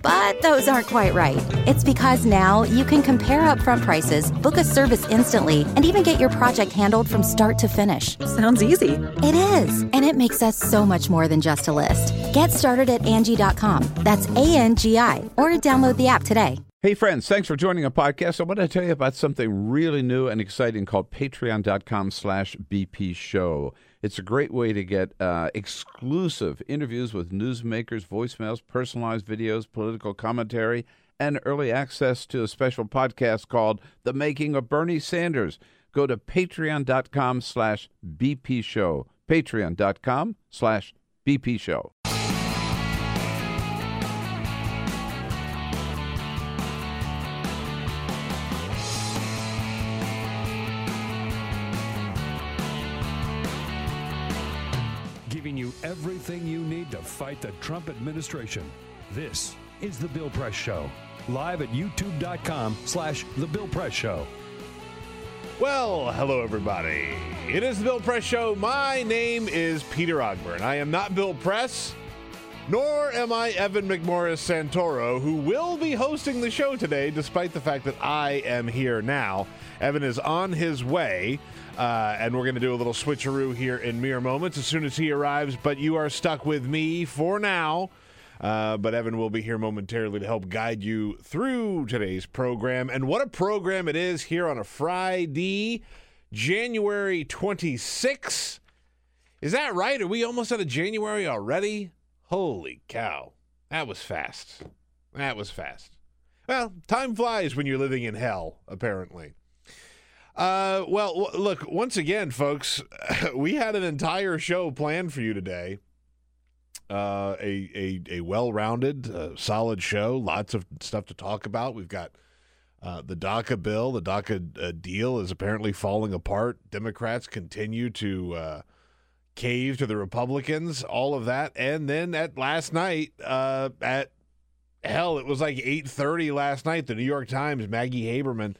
But those aren't quite right. It's because now you can compare upfront prices, book a service instantly, and even get your project handled from start to finish. Sounds easy. It is, and it makes us so much more than just a list. Get started at Angie.com. That's A-N-G-I, or download the app today. Hey friends, thanks for joining our podcast. I want to tell you about something really new and exciting called patreon.com/BP show. It's a great way to get exclusive interviews with newsmakers, voicemails, personalized videos, political commentary, and early access to a special podcast called The Making of Bernie Sanders. Go to patreon.com/BP show. Patreon.com/BP show. Everything you need to fight the Trump administration. This is The Bill Press Show, live at youtube.com/The Bill Press Show. Well, hello, everybody. It is The Bill Press Show. My name is Peter Ogburn. I am not Bill Press, nor am I Evan McMorris-Santoro, who will be hosting the show today, despite the fact that I am here now. Evan is on his way. And we're going to do a little switcheroo here in mere moments as soon as he arrives. But you are stuck with me for now. But Evan will be here momentarily to help guide you through today's program. And what a program it is here on a Friday, January 26th. Is that right? Are we almost out of January already? Holy cow. That was fast. That was fast. Well, time flies when you're living in hell, apparently. Well, look, once again, folks, we had an entire show planned for you today. A well-rounded, solid show, lots of stuff to talk about. We've got the DACA bill. The DACA deal is apparently falling apart. Democrats continue to cave to the Republicans, all of that. And then at last night, it was like 8:30 last night, the New York Times, Maggie Haberman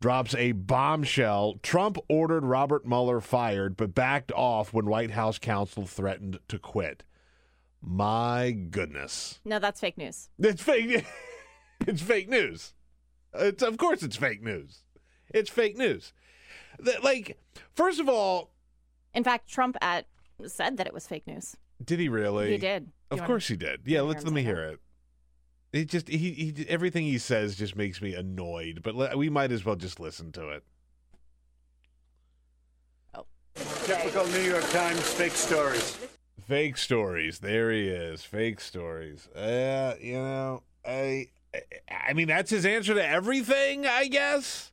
drops a bombshell. Trump ordered Robert Mueller fired, but backed off when White House counsel threatened to quit. My goodness. No, that's fake news. It's fake. It's fake news. Of course it's fake news. It's fake news. First of all. In fact, Trump said that it was fake news. Did he really? He did. Of course he did. Yeah, let me hear it. It just he everything he says just makes me annoyed, but we might as well just listen to it. Oh. Typical New York Times fake stories. Fake stories. There he is. Fake stories. I mean that's his answer to everything, I guess.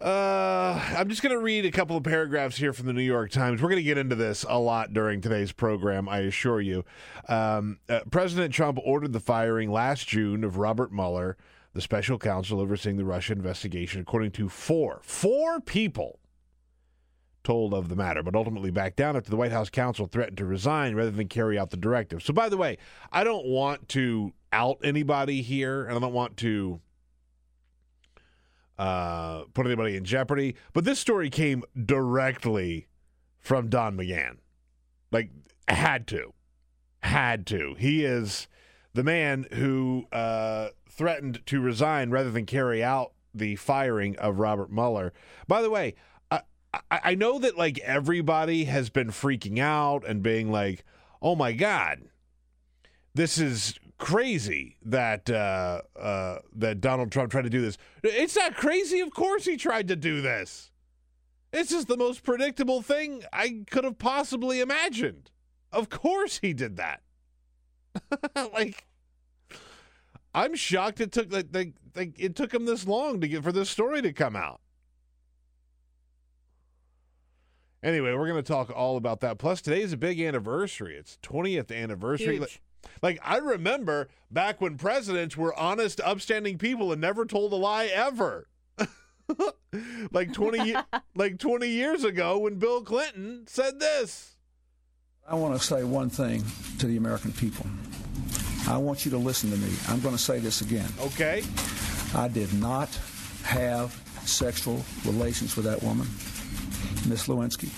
I'm just going to read a couple of paragraphs here from the New York Times. We're going to get into this a lot during today's program, I assure you. President Trump ordered the firing last June of Robert Mueller, the special counsel overseeing the Russia investigation, according to four people told of the matter, but ultimately backed down after the White House counsel threatened to resign rather than carry out the directive. So, by the way, I don't want to out anybody here, and I don't want to put anybody in jeopardy, but this story came directly from Don McGahn. Had to. He is the man who threatened to resign rather than carry out the firing of Robert Mueller. By the way, I know that everybody has been freaking out and being like, "Oh my God, this is crazy that that Donald Trump tried to do this." It's not crazy. Of course he tried to do this. It's just the most predictable thing I could have possibly imagined. Of course he did that. I'm shocked it took it took him this long to get for this story to come out. Anyway, we're going to talk all about that. Plus, today's a big anniversary. It's 20th anniversary. Huge. I remember back when presidents were honest, upstanding people and never told a lie ever. 20 years ago when Bill Clinton said this. I want to say one thing to the American people. I want you to listen to me. I'm going to say this again. Okay. I did not have sexual relations with that woman, Miss Lewinsky.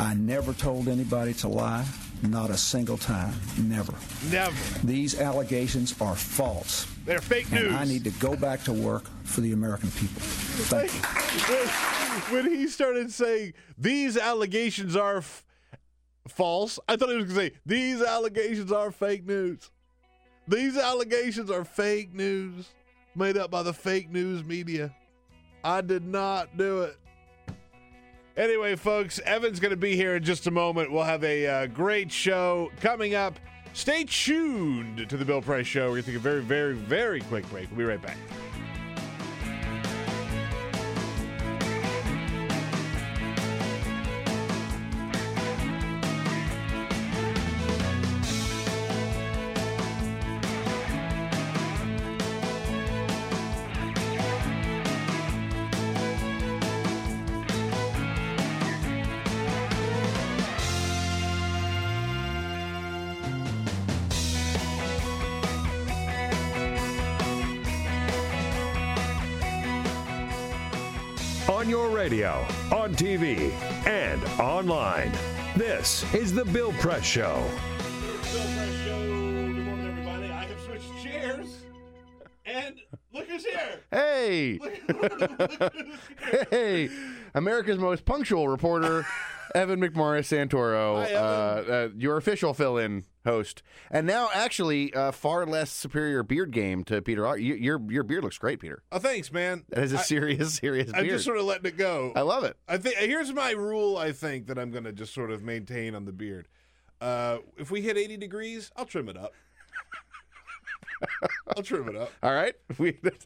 I never told anybody to lie. Not a single time. Never. Never. These allegations are false. They're fake news. And I need to go back to work for the American people. Thank you. When he started saying, these allegations are false, I thought he was going to say, these allegations are fake news. These allegations are fake news made up by the fake news media. I did not do it. Anyway, folks, Evan's going to be here in just a moment. We'll have a great show coming up. Stay tuned to The Bill Price Show. We're going to take a very, very, very quick break. We'll be right back. Radio, on TV, and online. This is The Bill Press Show. The Bill Press Show. Good morning, everybody. I have switched chairs, and look who's here. Hey. Look who's here. Hey. America's most punctual reporter, Evan McMorris-Santoro. Hi, Evan. Your official fill-in host. And now, actually, far less superior beard game to Peter. Your beard looks great, Peter. Oh, thanks, man. That is a serious beard. I'm just sort of letting it go. I love it. Here's my rule, I think, that I'm going to just sort of maintain on the beard. If we hit 80 degrees, I'll trim it up. I'll trim it up. All right.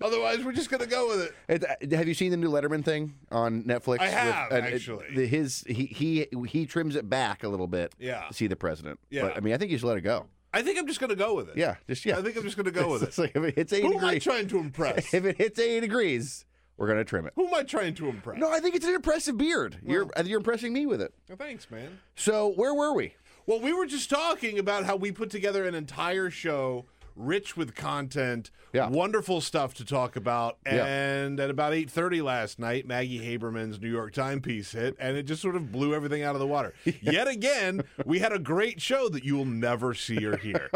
Otherwise, we're just going to go with it. Have you seen the new Letterman thing on Netflix? I have, actually. He trims it back a little bit to see the president. Yeah. But, I mean, I think you should let it go. I think I'm just going to go with it. Yeah. I think I'm just going to go with it. Like, if it hits 80 degrees. Who am I trying to impress? If it hits 80 degrees, we're going to trim it. Who am I trying to impress? No, I think it's an impressive beard. Well, you're impressing me with it. Well, thanks, man. So where were we? Well, we were just talking about how we put together an entire show rich with content, wonderful stuff to talk about, and at about 8:30 last night, Maggie Haberman's New York Times piece hit, and it just sort of blew everything out of the water. Yet again, we had a great show that you will never see or hear.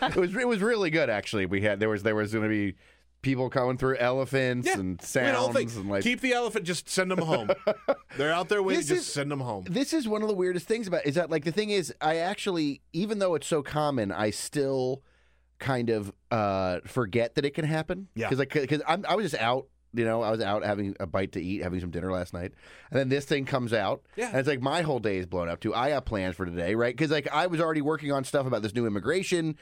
It was really good, actually. We had there was going to be people coming through elephants and sounds. And keep the elephant, just send them home. They're out there waiting, just send them home. This is one of the weirdest things about it, is that, like, the thing is, I actually, even though it's so common, I still kind of forget that it can happen. Yeah. Because I was just out, I was out having a bite to eat, having some dinner last night, and then this thing comes out. Yeah. And it's like my whole day is blown up too. I have plans for today, right? Because I was already working on stuff about this new immigration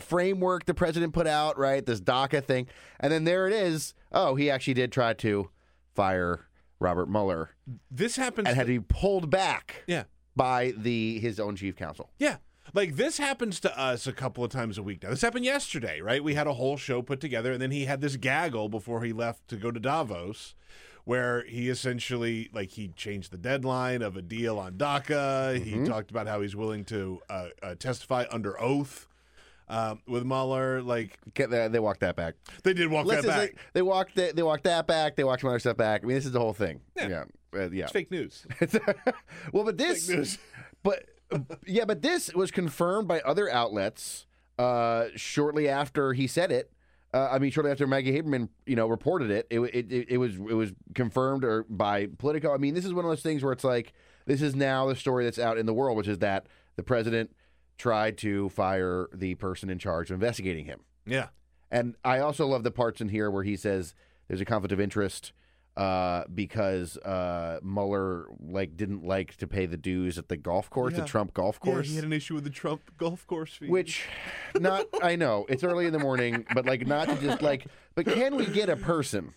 framework the president put out, right? This DACA thing, and then there it is. Oh, he actually did try to fire Robert Mueller. This happens, and had to be pulled back. Yeah. By his own chief counsel. Yeah. Like, this happens to us a couple of times a week now. This happened yesterday, right? We had a whole show put together, and then he had this gaggle before he left to go to Davos, where he essentially, he changed the deadline of a deal on DACA. Mm-hmm. He talked about how he's willing to testify under oath with Mueller. They walked that back. They did walk that back. They walked that back. They walked some other stuff back. I mean, this is the whole thing. Yeah. It's fake news. Well, but this... Fake news. But... Yeah, but this was confirmed by other outlets shortly after he said it. Shortly after Maggie Haberman, reported it. It was confirmed by Politico. I mean, this is one of those things where it's like, this is now the story that's out in the world, which is that the president tried to fire the person in charge of investigating him. Yeah. And I also love the parts in here where he says there's a conflict of interest because Mueller didn't like to pay the dues at the golf course, the Trump golf course. Yeah, he had an issue with the Trump golf course fee. I know it's early in the morning, but not to just but can we get a person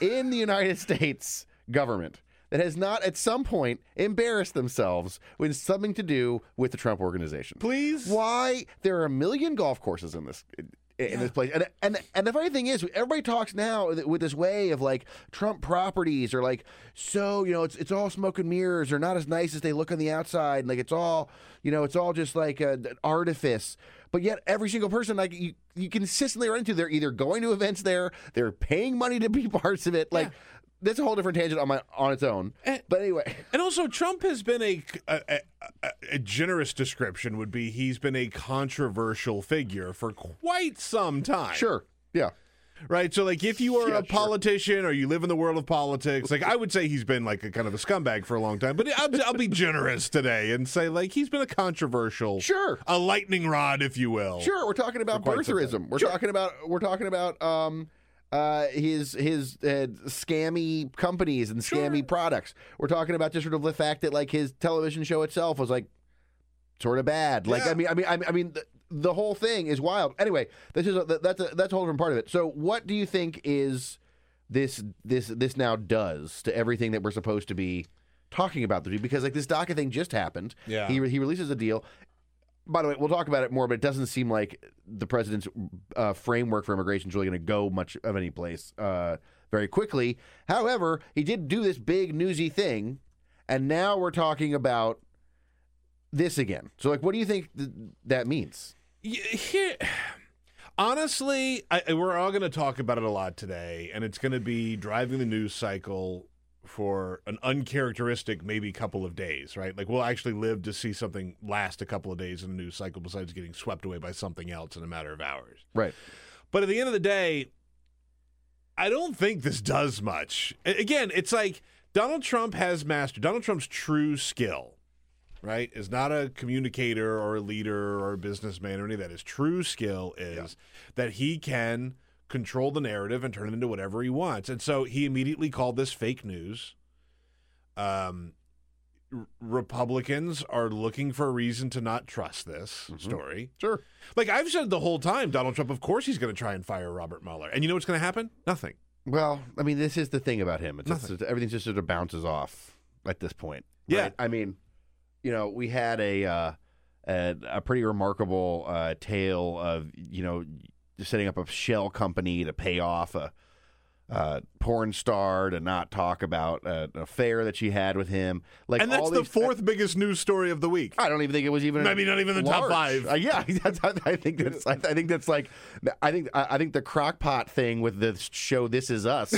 in the United States government that has not at some point embarrassed themselves with something to do with the Trump organization? Please. Why? There are a million golf courses in this in this place. And the funny thing is, everybody talks now with this way of like Trump properties, or like, so, you know, it's all smoke and mirrors, or not as nice as they look on the outside, and like it's all, you know, it's all just like an artifice. But yet every single person, like you consistently run into, they're either going to events there, they're paying money to be parts of it, like. That's a whole different tangent on its own. But anyway. And also, Trump has been a generous description would be he's been a controversial figure for quite some time. Sure. Yeah. Right? So, like, if you are a politician or you live in the world of politics, like, I would say he's been, like, a kind of a scumbag for a long time. But I'll be generous today and say, like, he's been a controversial. Sure. A lightning rod, if you will. Sure. We're talking about birtherism. His scammy companies and scammy products. We're talking about just sort of the fact that like his television show itself was like sort of bad. Like I mean the whole thing is wild. Anyway, that's a whole different part of it. So what do you think is this now does to everything that we're supposed to be talking about? Because like this DACA thing just happened. Yeah, he releases a deal. By the way, we'll talk about it more, but it doesn't seem like the president's framework for immigration is really going to go much of any place very quickly. However, he did do this big newsy thing, and now we're talking about this again. So, like, what do you think that means? Honestly, we're all going to talk about it a lot today, and it's going to be driving the news cycle for an uncharacteristic maybe couple of days, right? Like, we'll actually live to see something last a couple of days in the news cycle besides getting swept away by something else in a matter of hours. Right. But at the end of the day, I don't think this does much. Again, it's like Donald Trump's true skill, right, is not a communicator or a leader or a businessman or any of that. His true skill is that he can control the narrative and turn it into whatever he wants. And so he immediately called this fake news. Republicans are looking for a reason to not trust this story. Sure. Like I've said the whole time, Donald Trump, of course he's going to try and fire Robert Mueller. And you know what's going to happen? Nothing. Well, I mean, this is the thing about him. Everything just sort of bounces off at this point. Right? Yeah. I mean, you know, we had a pretty remarkable tale of, you know, setting up a shell company to pay off a porn star to not talk about an affair that she had with him. Like, and that's the fourth biggest news story of the week. I don't even think it was even. I mean, not even the top five. I think the crockpot thing with the show This Is Us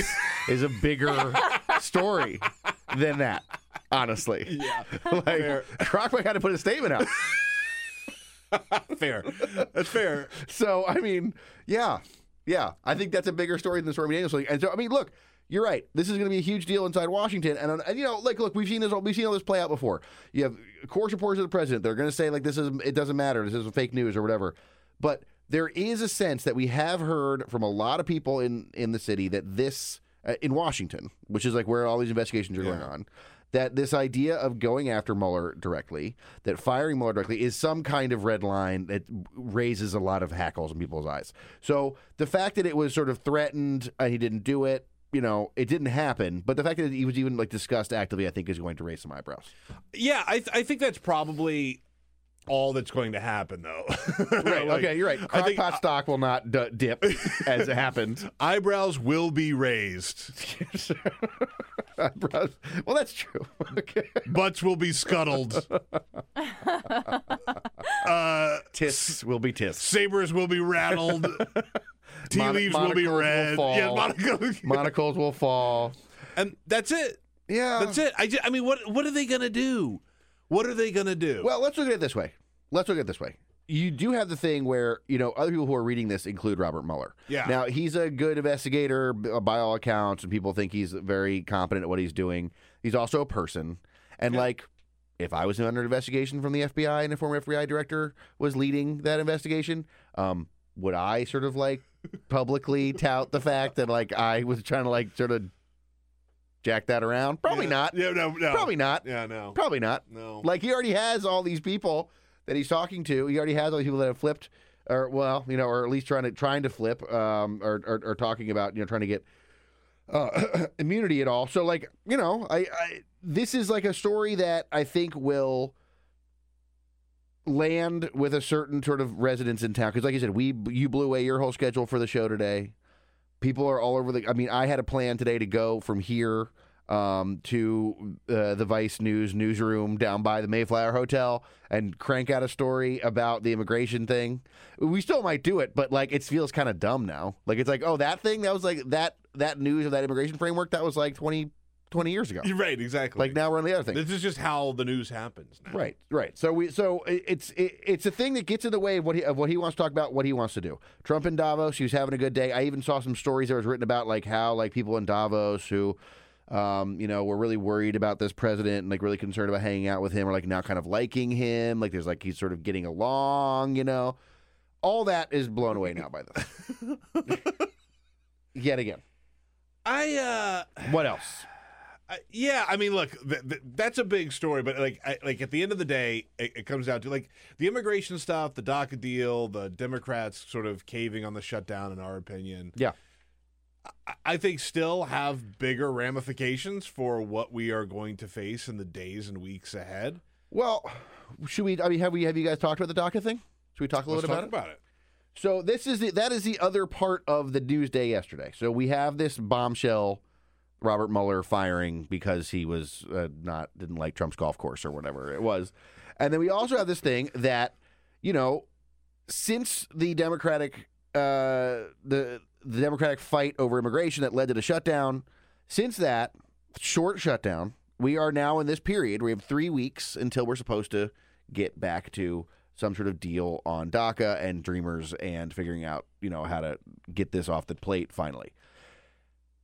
is a bigger story than that. Honestly, yeah. Like, Crockpot had to put a statement out. Fair. That's fair. So, I mean, yeah. I think that's a bigger story than the Stormy Daniels thing. And so, I mean, look, you're right. This is going to be a huge deal inside Washington. And you know, like, look, we've seen all this play out before. You have court reporters of the president. They're going to say, like, it doesn't matter. This is fake news or whatever. But there is a sense that we have heard from a lot of people in the city that this, in Washington, which is like where all these investigations are going on, that this idea of going after Mueller directly, that firing Mueller directly, is some kind of red line that raises a lot of hackles in people's eyes. So the fact that it was sort of threatened and he didn't do it, you know, it didn't happen. But the fact that he was even like discussed actively, I think, is going to raise some eyebrows. Yeah, I think that's probably all that's going to happen, though. Right. Like, okay, you're right. Crockpot stock will not dip as it happened. Eyebrows will be raised. Eyebrows. Well, that's true. Okay. Butts will be scuttled. Tits will be tits. Sabers will be rattled. Tea leaves will be red. Monocles will fall. And that's it. Yeah. That's it. I mean, what are they going to do? What are they going to do? Well, let's look at it this way. You do have the thing where, you know, other people who are reading this include Robert Mueller. Yeah. Now, he's a good investigator by all accounts, and people think he's very competent at what he's doing. He's also a person. And, like, if I was under investigation from the FBI and a former FBI director was leading that investigation, would I sort of, like, publicly tout the fact that, like, I was trying to, like, sort of jack that around? Probably not. Yeah, no. Probably not. Yeah, no. Probably not. No. Like, he already has all these people that he's talking to. He already has all these people that have flipped, or, well, you know, or at least trying to flip, or talking about, you know, trying to get immunity at all. So, like, you know, this is like a story that I think will land with a certain sort of residence in town. Because like you said, you blew away your whole schedule for the show today. People are all over the... I mean, I had a plan today to go from here to the Vice News newsroom down by the Mayflower Hotel and crank out a story about the immigration thing. We still might do it, but like it feels kind of dumb now. Like it's like, oh, that thing? That was like that news of that immigration framework? That was like 20 years ago. Right, exactly. Like now we're on the other thing. This is just how the news happens now. Right. So it's a thing that gets in the way of what he wants to talk about, what he wants to do. Trump in Davos, he was having a good day. I even saw some stories that was written about like how like people in Davos who were really worried about this president and like really concerned about hanging out with him or like now kind of liking him, like there's like he's sort of getting along, you know. All that is blown away now by this. Yet again. What else? Look, that's a big story, but like at the end of the day, it comes down to like the immigration stuff, the DACA deal, the Democrats sort of caving on the shutdown, in our opinion. Yeah, I think still have bigger ramifications for what we are going to face in the days and weeks ahead. Well, should we? I mean, have you guys talked about the DACA thing? Should we talk a little bit about it? So that is the other part of the news day yesterday. So we have this bombshell. Robert Mueller firing because he was didn't like Trump's golf course or whatever it was. And then we also have this thing that, you know, since the Democratic the Democratic fight over immigration that led to the shutdown, since that short shutdown, we are now in this period. We have 3 weeks until we're supposed to get back to some sort of deal on DACA and Dreamers and figuring out, you know, how to get this off the plate finally.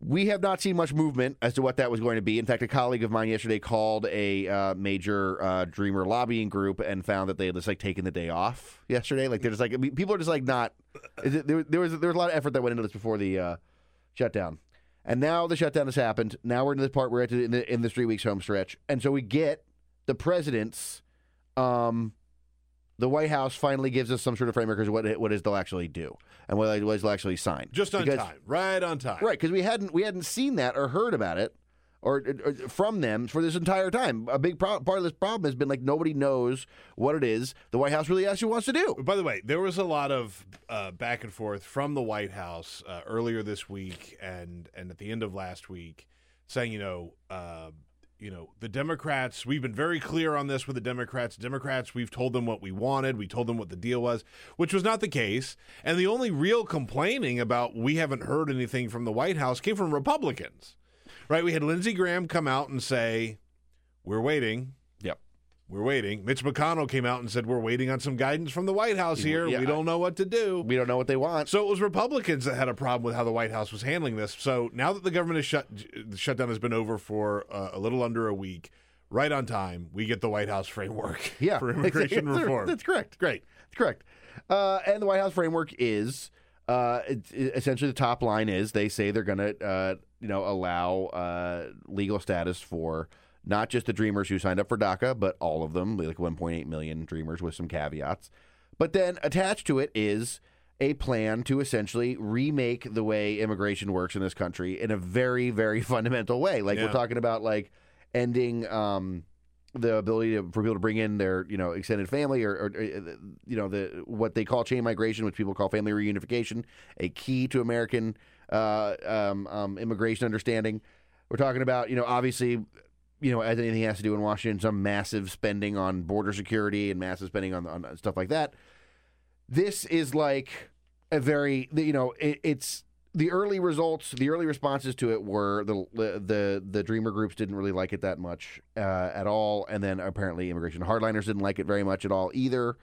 We have not seen much movement as to what that was going to be. In fact, a colleague of mine yesterday called a major Dreamer lobbying group and found that they had just like taken the day off yesterday. Like they're just like people are just like not. There was a lot of effort that went into this before the shutdown, and now the shutdown has happened. Now we're in this part we're at in the 3 weeks home stretch, and so we get the president's. The White House finally gives us some sort of framework as what they'll actually do and what they'll actually sign. Right on time. Right, because we hadn't seen that or heard about it or from them for this entire time. A big part of this problem has been like nobody knows what it is the White House really actually wants to do. By the way, there was a lot of back and forth from the White House earlier this week and at the end of last week saying, the Democrats, we've been very clear on this with the Democrats. Democrats, we've told them what we wanted. We told them what the deal was, which was not the case. And the only real complaining about we haven't heard anything from the White House came from Republicans, right? We had Lindsey Graham come out and say, we're waiting. Yep. We're waiting. Mitch McConnell came out and said, we're waiting on some guidance from the White House here. Yeah, we don't know what to do. We don't know what they want. So it was Republicans that had a problem with how the White House was handling this. So now that the government is the shutdown has been over for a little under a week, right on time, we get the White House framework for immigration reform. That's correct. Great. That's correct. And the White House framework is essentially the top line is they say they're going to allow legal status for not just the Dreamers who signed up for DACA, but all of them, like 1.8 million Dreamers with some caveats. But then attached to it is a plan to essentially remake the way immigration works in this country in a very, very fundamental way. Like we're talking about like ending the ability for people to bring in their, extended family or what they call chain migration, which people call family reunification, a key to American immigration understanding. We're talking about, obviously... as anything has to do in Washington, some massive spending on border security and massive spending on stuff like that. This is like a very, it's the early results, the early responses to it were the Dreamer groups didn't really like it that much at all. And then apparently immigration hardliners didn't like it very much at all either.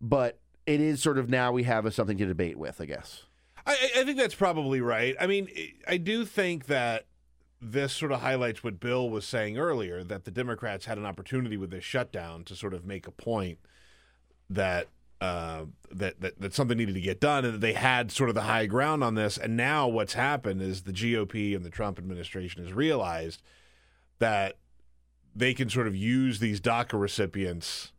But it is sort of now we have something to debate with, I guess. I think that's probably right. I mean, I do think that this sort of highlights what Bill was saying earlier, that the Democrats had an opportunity with this shutdown to sort of make a point that that something needed to get done and that they had sort of the high ground on this. And now what's happened is the GOP and the Trump administration has realized that they can sort of use these DACA recipients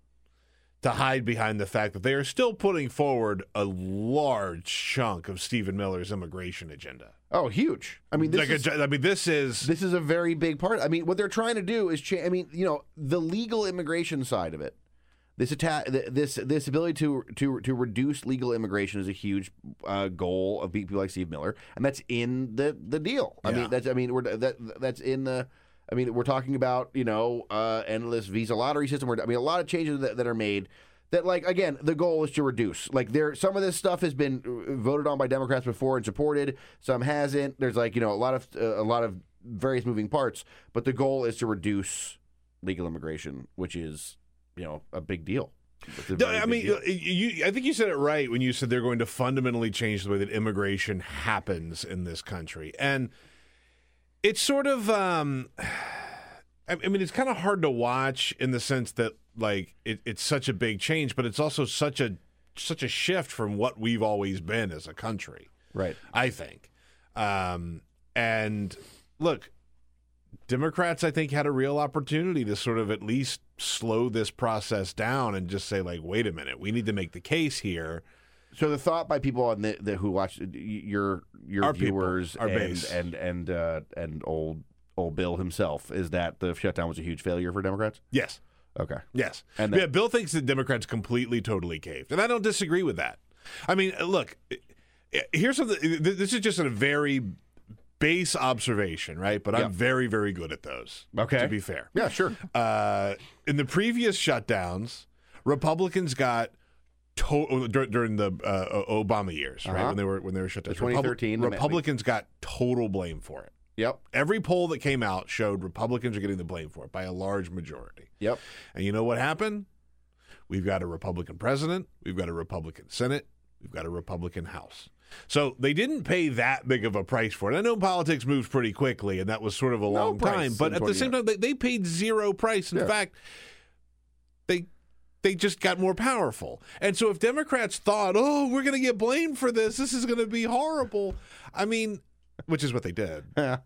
to hide behind the fact that they are still putting forward a large chunk of Stephen Miller's immigration agenda. Oh, huge! I mean, this is a very big part. I mean, what they're trying to do is change. I mean, the legal immigration side of it, This ability to reduce legal immigration is a huge goal of people like Steve Miller, and that's in the deal. We're talking about endless visa lottery system. A lot of changes that are made. That, like, again, the goal is to reduce. Like, some of this stuff has been voted on by Democrats before and supported. Some hasn't. There's a lot of various moving parts. But the goal is to reduce legal immigration, which is a big deal. I think you said it right when you said they're going to fundamentally change the way that immigration happens in this country. And it's sort of, it's kind of hard to watch in the sense that, like, it's such a big change, but it's also such a shift from what we've always been as a country. Right. I think. And look, Democrats, I think, had a real opportunity to sort of at least slow this process down and just say, like, wait a minute, we need to make the case here. So the thought by people on who watch your our viewers people, and old Bill himself is that the shutdown was a huge failure for Democrats? Yes. Okay. Yes. And Bill thinks that Democrats completely, totally caved. And I don't disagree with that. I mean, look, here's something. This is just a very base observation, right? But I'm very, very good at those. Okay. To be fair. Yeah, sure. In the previous shutdowns, Republicans got during the Obama years, right? When they were shut down. 2013. Republicans got total blame for it. Yep. Every poll that came out showed Republicans are getting the blame for it by a large majority. Yep. And you know what happened? We've got a Republican president. We've got a Republican Senate. We've got a Republican House. So they didn't pay that big of a price for it. I know politics moves pretty quickly, and that was sort of a long time. But at the same time, they paid zero price. In fact, they just got more powerful. And so if Democrats thought, we're going to get blamed for this, this is going to be horrible, I mean— which is what they did. Yeah.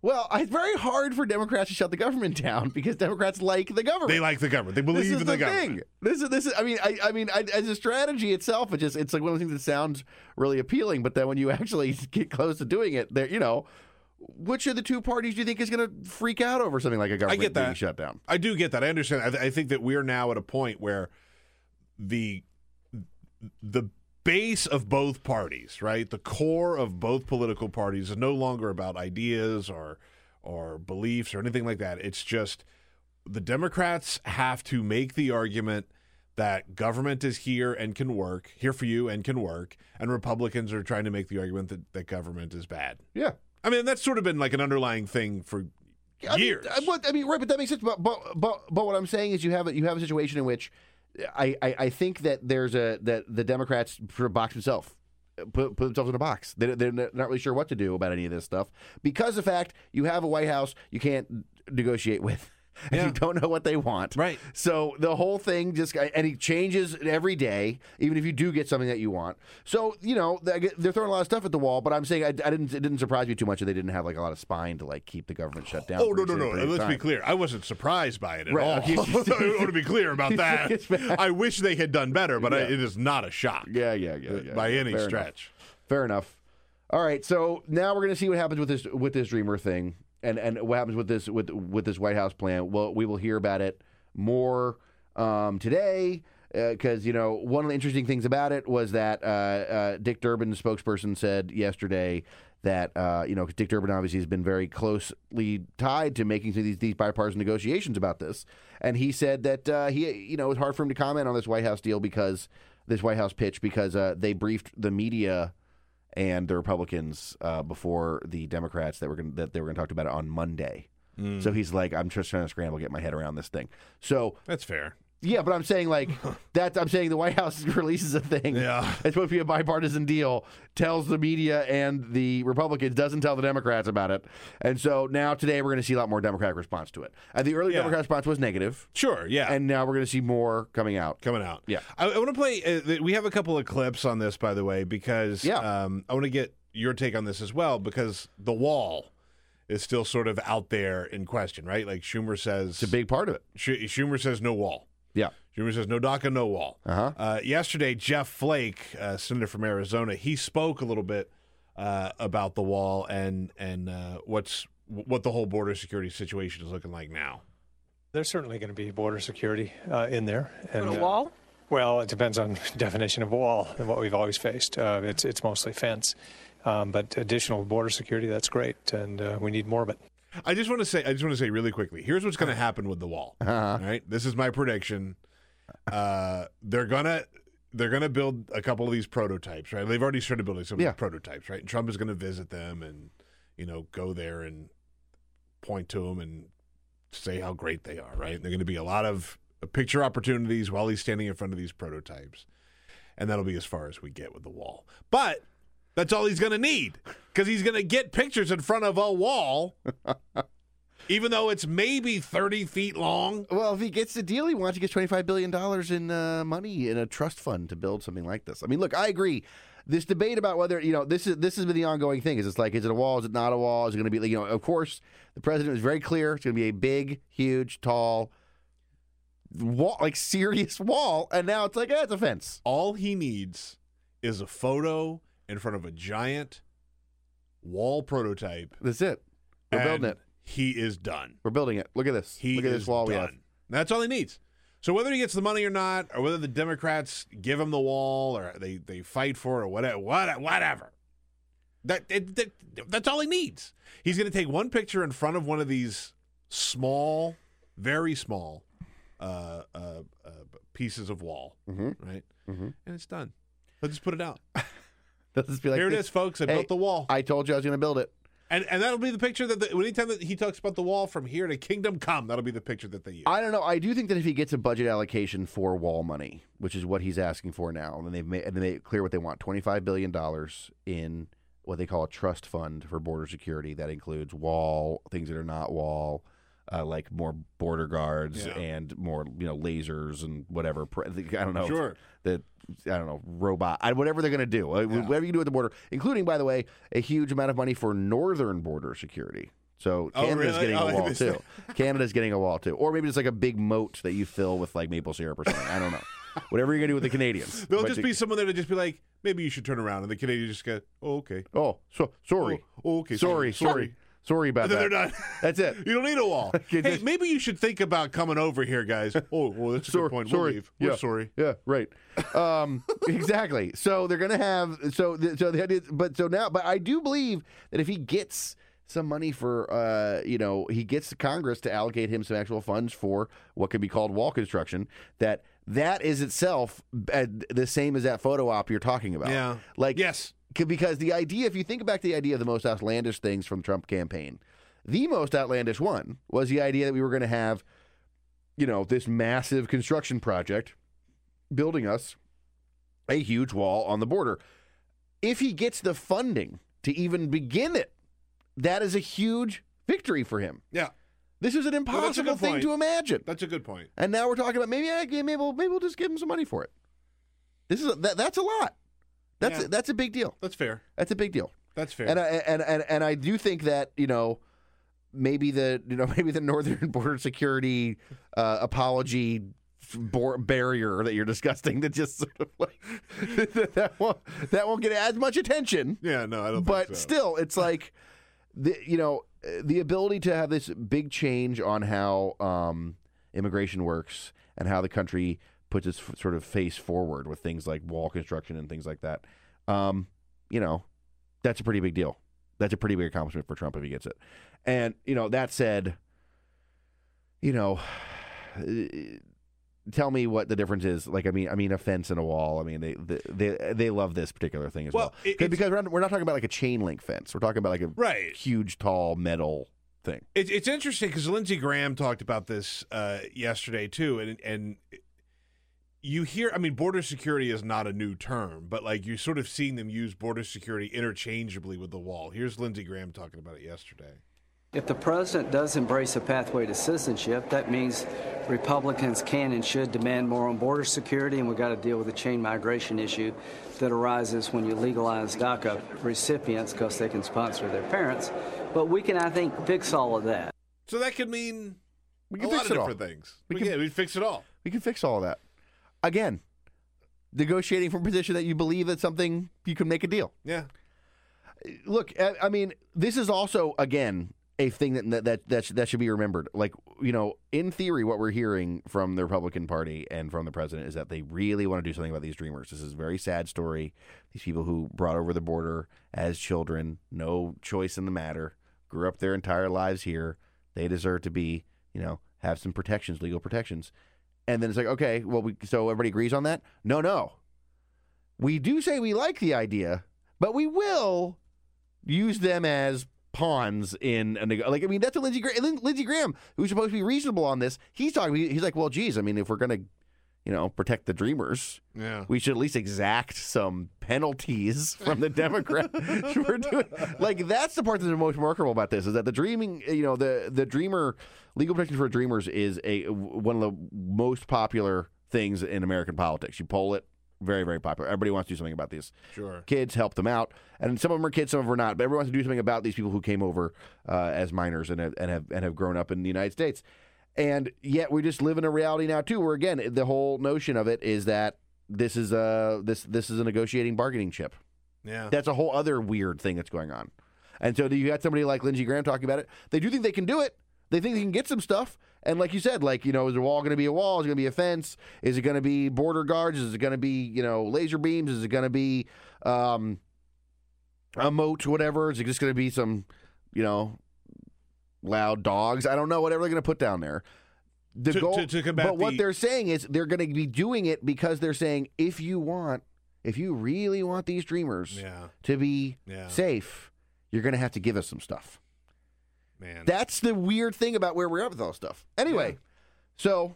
Well, it's very hard for Democrats to shut the government down because Democrats like the government. They like the government. They believe in the government. This is the thing. As a strategy itself, it's like one of the things that sounds really appealing, but then when you actually get close to doing it, which of the two parties do you think is going to freak out over something like a government being shut down? I do get that. I understand. I think that we're now at a point where the base of both parties, right? The core of both political parties is no longer about ideas or beliefs or anything like that. It's just the Democrats have to make the argument that government is here for you and can work, and Republicans are trying to make the argument that government is bad. Yeah. I mean, that's sort of been like an underlying thing for years. Right, but that makes sense. But what I'm saying is you have a situation in which I think that the Democrats put themselves in a box. They're not really sure what to do about any of this stuff because the fact you have a White House you can't negotiate with, and you don't know what they want. Right. So the whole thing it changes every day, even if you do get something that you want. So they're throwing a lot of stuff at the wall. But I'm saying it didn't surprise me too much that they didn't have like a lot of spine to like keep the government shut down. Oh no! Let's be clear. I wasn't surprised by it at all. I want to be clear about that. I wish they had done better, but it is not a shock. Yeah. By any stretch. Fair enough. All right. So now we're going to see what happens with this Dreamer thing. And what happens with this with this White House plan? Well, we will hear about it more today because one of the interesting things about it was that Dick Durbin, the spokesperson, said yesterday that Dick Durbin obviously has been very closely tied to making these bipartisan negotiations about this, and he said that he it's hard for him to comment on this White House deal because this White House pitch because they briefed the media and the Republicans before the Democrats that they were going to talk about it on Monday. Mm. So he's like, I'm just trying to scramble, get my head around this thing. So that's fair. Yeah, but I'm saying the White House releases a thing. Yeah. It's supposed to be a bipartisan deal, tells the media and the Republicans, doesn't tell the Democrats about it. And so now today we're going to see a lot more Democratic response to it. And the early Democrat response was negative. Sure, yeah. And now we're going to see more coming out. Yeah. I want to play we have a couple of clips on this, by the way, because I want to get your take on this as well, because the wall is still sort of out there in question, right? Like Schumer says... It's a big part of it. Schumer says no wall. Yeah. Schumer says, no DACA, no wall. Uh-huh. Yesterday, Jeff Flake, senator from Arizona, he spoke a little bit about the wall and what the whole border security situation is looking like now. There's certainly going to be border security in there. And a wall? Well, it depends on definition of wall and what we've always faced. It's mostly fence. But additional border security, that's great, and we need more of it. I just want to say really quickly, here's what's going to happen with the wall. Uh-huh. All right? This is my prediction. They're gonna build a couple of these prototypes, right? They've already started building some of these prototypes, right? And Trump is going to visit them and, you know, go there and point to them and say how great they are, right? And they're going to be a lot of picture opportunities while he's standing in front of these prototypes. And that'll be as far as we get with the wall. But that's all he's going to need, because he's going to get pictures in front of a wall, even though it's maybe 30 feet long. Well, if he gets the deal he wants, he gets $25 billion in money in a trust fund to build something like this. I mean, look, I agree. This debate about whether, you know, this has been the ongoing thing. It's like, is it a wall? Is it not a wall? Is it going to be, you know, of course, the president was very clear. It's going to be a big, huge, tall wall, like serious wall. And now it's like, it's a fence. All he needs is a photo in front of a giant wall prototype. That's it. We're building it. He is done. We're building it. Look at this. Look at this wall we have. That's all he needs. So whether he gets the money or not, or whether the Democrats give him the wall, or they fight for it, or whatever, that's all he needs. He's going to take one picture in front of one of these small, very small pieces of wall, right? Mm-hmm. And it's done. Let's just put it out. Just be like, here it is, folks. I built the wall. I told you I was going to build it. And that'll be the picture that anytime that he talks about the wall from here to Kingdom Come, that'll be the picture that they use. I don't know. I do think that if he gets a budget allocation for wall money, which is what he's asking for now, and they've made clear what they want, $25 billion in what they call a trust fund for border security. That includes wall, things that are not wall, like more border guards and more, you know, lasers and whatever. I don't know. Sure. Robot, whatever they're going to do, whatever you do at the border, including, by the way, a huge amount of money for northern border security. So Canada's getting a wall, too. Canada's getting a wall, too. Or maybe it's like a big moat that you fill with, like, maple syrup or something. I don't know. Whatever you're going to do with the Canadians. There'll just be someone there to just be like, maybe you should turn around. And the Canadians just go, oh, okay. Oh, sorry. Oh, okay. Sorry. Sorry about that. They're done. That's it. You don't need a wall. Hey, maybe you should think about coming over here, guys. Oh, well, that's a good point. We'll leave. We're sorry. Yeah, right. Exactly. So they're going to have but I do believe that if he gets some money for, he gets the Congress to allocate him some actual funds for what could be called wall construction, that is itself the same as that photo op you're talking about. Yeah. Like, yes. Because the idea, if you think back to the idea of the most outlandish things from Trump campaign, the most outlandish one was the idea that we were going to have, you know, this massive construction project building us a huge wall on the border. If he gets the funding to even begin it, that is a huge victory for him. Yeah. This is an impossible thing to imagine. That's a good point. And now we're talking about maybe we'll just give him some money for it. This is that's a lot. That's a big deal. That's fair. That's a big deal. That's fair. And I do think that, you know, maybe the northern border security apology barrier that you're discussing, that just sort of like that won't get as much attention. Yeah, no, I don't. But think so. Still, it's like the ability to have this big change on how immigration works and how the country puts its sort of face forward with things like wall construction and things like that. That's a pretty big deal. That's a pretty big accomplishment for Trump if he gets it. And, you know, that said, you know, tell me what the difference is. Like, I mean, a fence and a wall. I mean, they love this particular thing as well. Because we're not talking about like a chain link fence. We're talking about like a huge, tall metal thing. It's interesting because Lindsey Graham talked about this yesterday too. And you hear, I mean, border security is not a new term, but like you're sort of seeing them use border security interchangeably with the wall. Here's Lindsey Graham talking about it yesterday. If the president does embrace a pathway to citizenship, that means Republicans can and should demand more on border security, and we've got to deal with the chain migration issue that arises when you legalize DACA recipients because they can sponsor their parents. But we can, I think, fix all of that. So that could mean a lot of different things. We can fix it all. We can fix all of that. Again, negotiating from a position that you believe that something you can make a deal. Yeah. Look, I mean, this is also, again, a thing that should be remembered. Like, you know, in theory, what we're hearing from the Republican Party and from the president is that they really want to do something about these Dreamers. This is a very sad story. These people who brought over the border as children, no choice in the matter, grew up their entire lives here. They deserve to be, you know, have some protections, legal protections. And then it's like, okay, well, so everybody agrees on that? No. We do say we like the idea, but we will use them as pawns in a like. I mean, that's what Lindsey Graham, who's supposed to be reasonable on this, he's talking. He's like, well, geez, I mean, if we're gonna, you know, protect the Dreamers, yeah, we should at least exact some penalties from the Democrats for doing. Like, that's the part that's the most remarkable about this is that the Dreaming, you know, the Dreamer legal protection for Dreamers is one of the most popular things in American politics. You poll it. Very, very popular. Everybody wants to do something about these kids, help them out. And some of them are kids, some of them are not. But everyone wants to do something about these people who came over as minors and have grown up in the United States. And yet we just live in a reality now, too, where, again, the whole notion of it is that this is a negotiating bargaining chip. Yeah. That's a whole other weird thing that's going on. And so you got somebody like Lindsey Graham talking about it. They do think they can do it. They think they can get some stuff. And like you said, like, you know, is the wall going to be a wall? Is it going to be a fence? Is it going to be border guards? Is it going to be, you know, laser beams? Is it going to be a moat, whatever? Is it just going to be some, you know, loud dogs? I don't know, whatever they're going to put down there. What they're saying is they're going to be doing it because they're saying if you really want these Dreamers to be safe, you're going to have to give us some stuff. Man. That's the weird thing about where we're at with all stuff. Anyway, so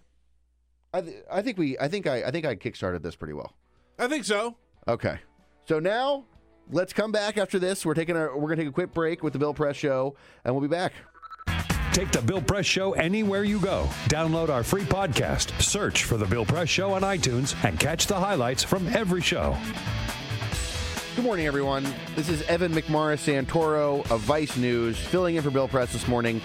I think I kickstarted this pretty well. I think so. Okay, so now let's come back after this. We're gonna take a quick break with the Bill Press Show, and we'll be back. Take the Bill Press Show anywhere you go. Download our free podcast. Search for the Bill Press Show on iTunes and catch the highlights from every show. Good morning, everyone. This is Evan McMorris-Santoro of Vice News, filling in for Bill Press this morning.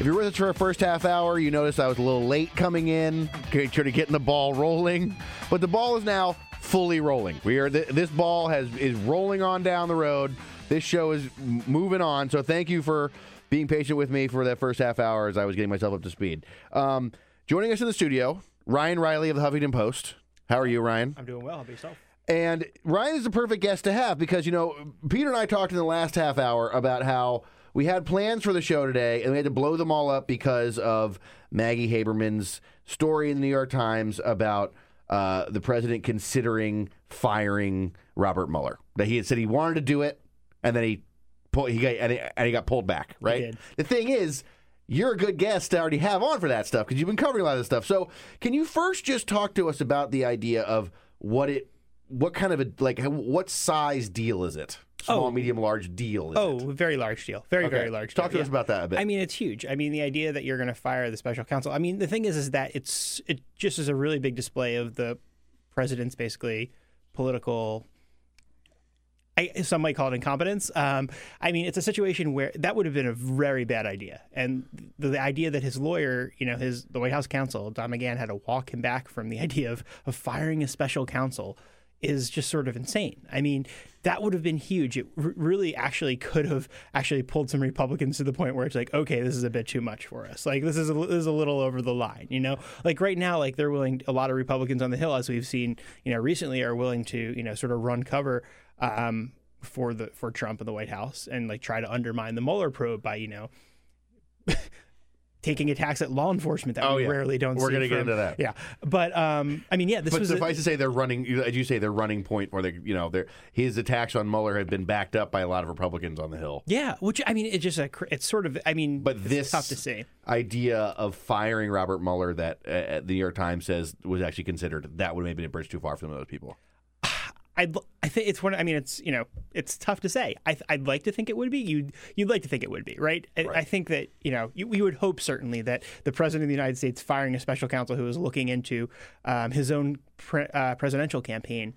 If you're with us for our first half hour, you noticed I was a little late coming in, trying to get the ball rolling. But the ball is now fully rolling. This ball is rolling on down the road. This show is moving on. So thank you for being patient with me for that first half hour as I was getting myself up to speed. Joining us in the studio, Ryan Reilly of the Huffington Post. How are you, Ryan? I'm doing well. How about yourself? And Ryan is the perfect guest to have because, you know, Peter and I talked in the last half hour about how we had plans for the show today and we had to blow them all up because of Maggie Haberman's story in the New York Times about the president considering firing Robert Mueller. That he had said he wanted to do it and then he got pulled back, right? He did. The thing is, you're a good guest to already have on for that stuff because you've been covering a lot of this stuff. So can you first just talk to us about the idea of what size deal is it? Small, medium, large deal is it? Oh, very large deal. Very, very large deal. Talk to us about that a bit. I mean, it's huge. I mean, the idea that you're going to fire the special counsel. I mean, the thing is that it just is a really big display of the president's basically political, some might call it incompetence. I mean, it's a situation where that would have been a very bad idea. And the idea that his lawyer, you know, the White House counsel, Don McGahn, had to walk him back from the idea of firing a special counsel is just sort of insane. I mean, that would have been huge. It really actually could have actually pulled some Republicans to the point where it's like, okay, this is a bit too much for us. Like, this is a little over the line, you know? Like, right now, like, a lot of Republicans on the Hill, as we've seen, you know, recently are willing to, you know, sort of run cover for Trump and the White House and, like, try to undermine the Mueller probe by, you know, taking attacks at law enforcement that we rarely don't see. We're going to get into that. Yeah. But, I mean, yeah, this was... But suffice to say they're running, as you say, their running point, or, you know, his attacks on Mueller have been backed up by a lot of Republicans on the Hill. Yeah, which, I mean, it's sort of, I mean, but this tough to say. Idea of firing Robert Mueller that the New York Times says was actually considered, that would have been a bridge too far for some of those people. I think it's one. I mean, it's, you know, it's tough to say. I'd like to think it would be. You'd like to think it would be, right? I think that, you know, we would hope certainly that the president of the United States firing a special counsel who is looking into his own presidential campaign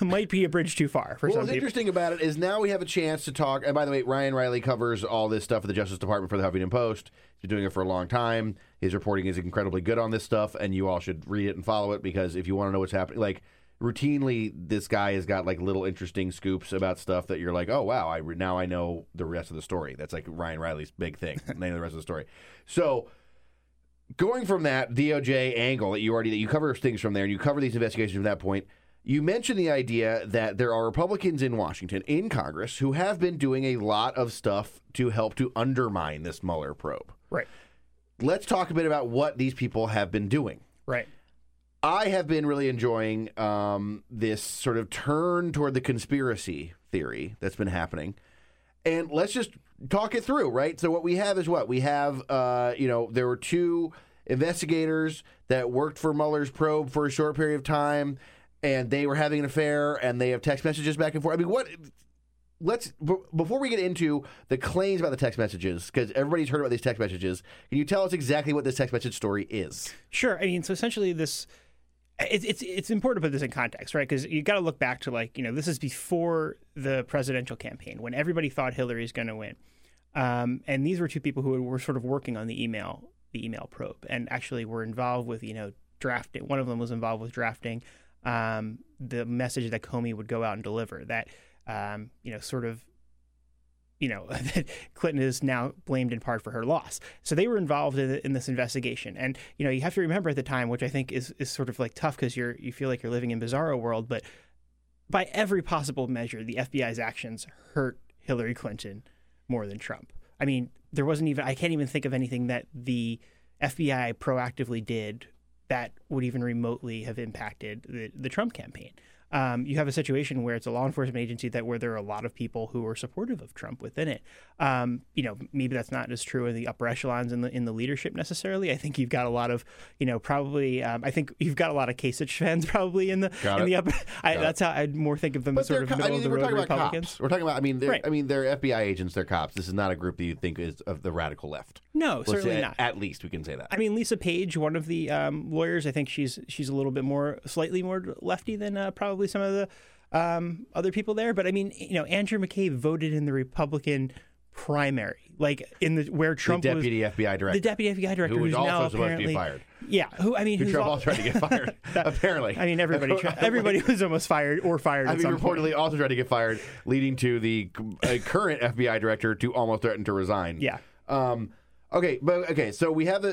might be a bridge too far for some people. What's interesting about it is now we have a chance to talk. And by the way, Ryan Reilly covers all this stuff at the Justice Department for the Huffington Post. He's been doing it for a long time. His reporting is incredibly good on this stuff, and you all should read it and follow it because if you want to know what's happening, like. routinely this guy has got like little interesting scoops about stuff that you're like, oh wow, now I know the rest of the story. That's like Ryan Reilly's big thing, name the rest of the story. So going from that DOJ angle that you cover things from there, and you cover these investigations from that point, you mentioned the idea that there are Republicans in Washington, in Congress, who have been doing a lot of stuff to help to undermine this Mueller probe. Right. Let's talk a bit about what these people have been doing. Right. I have been really enjoying this sort of turn toward the conspiracy theory that's been happening. And let's just talk it through, right? So what we have is what? We have, there were two investigators that worked for Mueller's probe for a short period of time, and they were having an affair, and they have text messages back and forth. I mean, before we get into the claims about the text messages, because everybody's heard about these text messages, can you tell us exactly what this text message story is? Sure. I mean, so essentially this, it's important to put this in context, right? Because you got to look back to this is before the presidential campaign, when everybody thought Hillary's going to win. And these were two people who were sort of working on the email probe, and actually were involved with, drafting. One of them was involved with drafting the message that Comey would go out and deliver that, that Clinton is now blamed in part for her loss. So they were involved in this investigation. And, you have to remember at the time, which I think is sort of like tough because you feel like you're living in bizarro world, but by every possible measure, the FBI's actions hurt Hillary Clinton more than Trump. I mean, I can't even think of anything that the FBI proactively did that would even remotely have impacted the Trump campaign. You have a situation where it's a law enforcement agency where there are a lot of people who are supportive of Trump within it. Maybe that's not as true in the upper echelons in the leadership necessarily. I think you've got a lot of, I think you've got a lot of Kasich fans probably in the upper. That's how I'd more think of them as sort of middle of the road Republicans. Cops. We're talking about, right. I mean, they're FBI agents, they're cops. This is not a group that you think is of the radical left. No, certainly not. At least we can say that. I mean, Lisa Page, one of the lawyers, I think she's a little bit slightly more lefty than probably some of the other people there, but Andrew McCabe voted in the Republican primary, where Trump was the deputy FBI director, who was also now supposed to be fired. Yeah, who Trump also tried to get fired. Apparently, everybody everybody was almost fired or fired. Reportedly also tried to get fired, leading to the current FBI director to almost threaten to resign. Yeah. So we have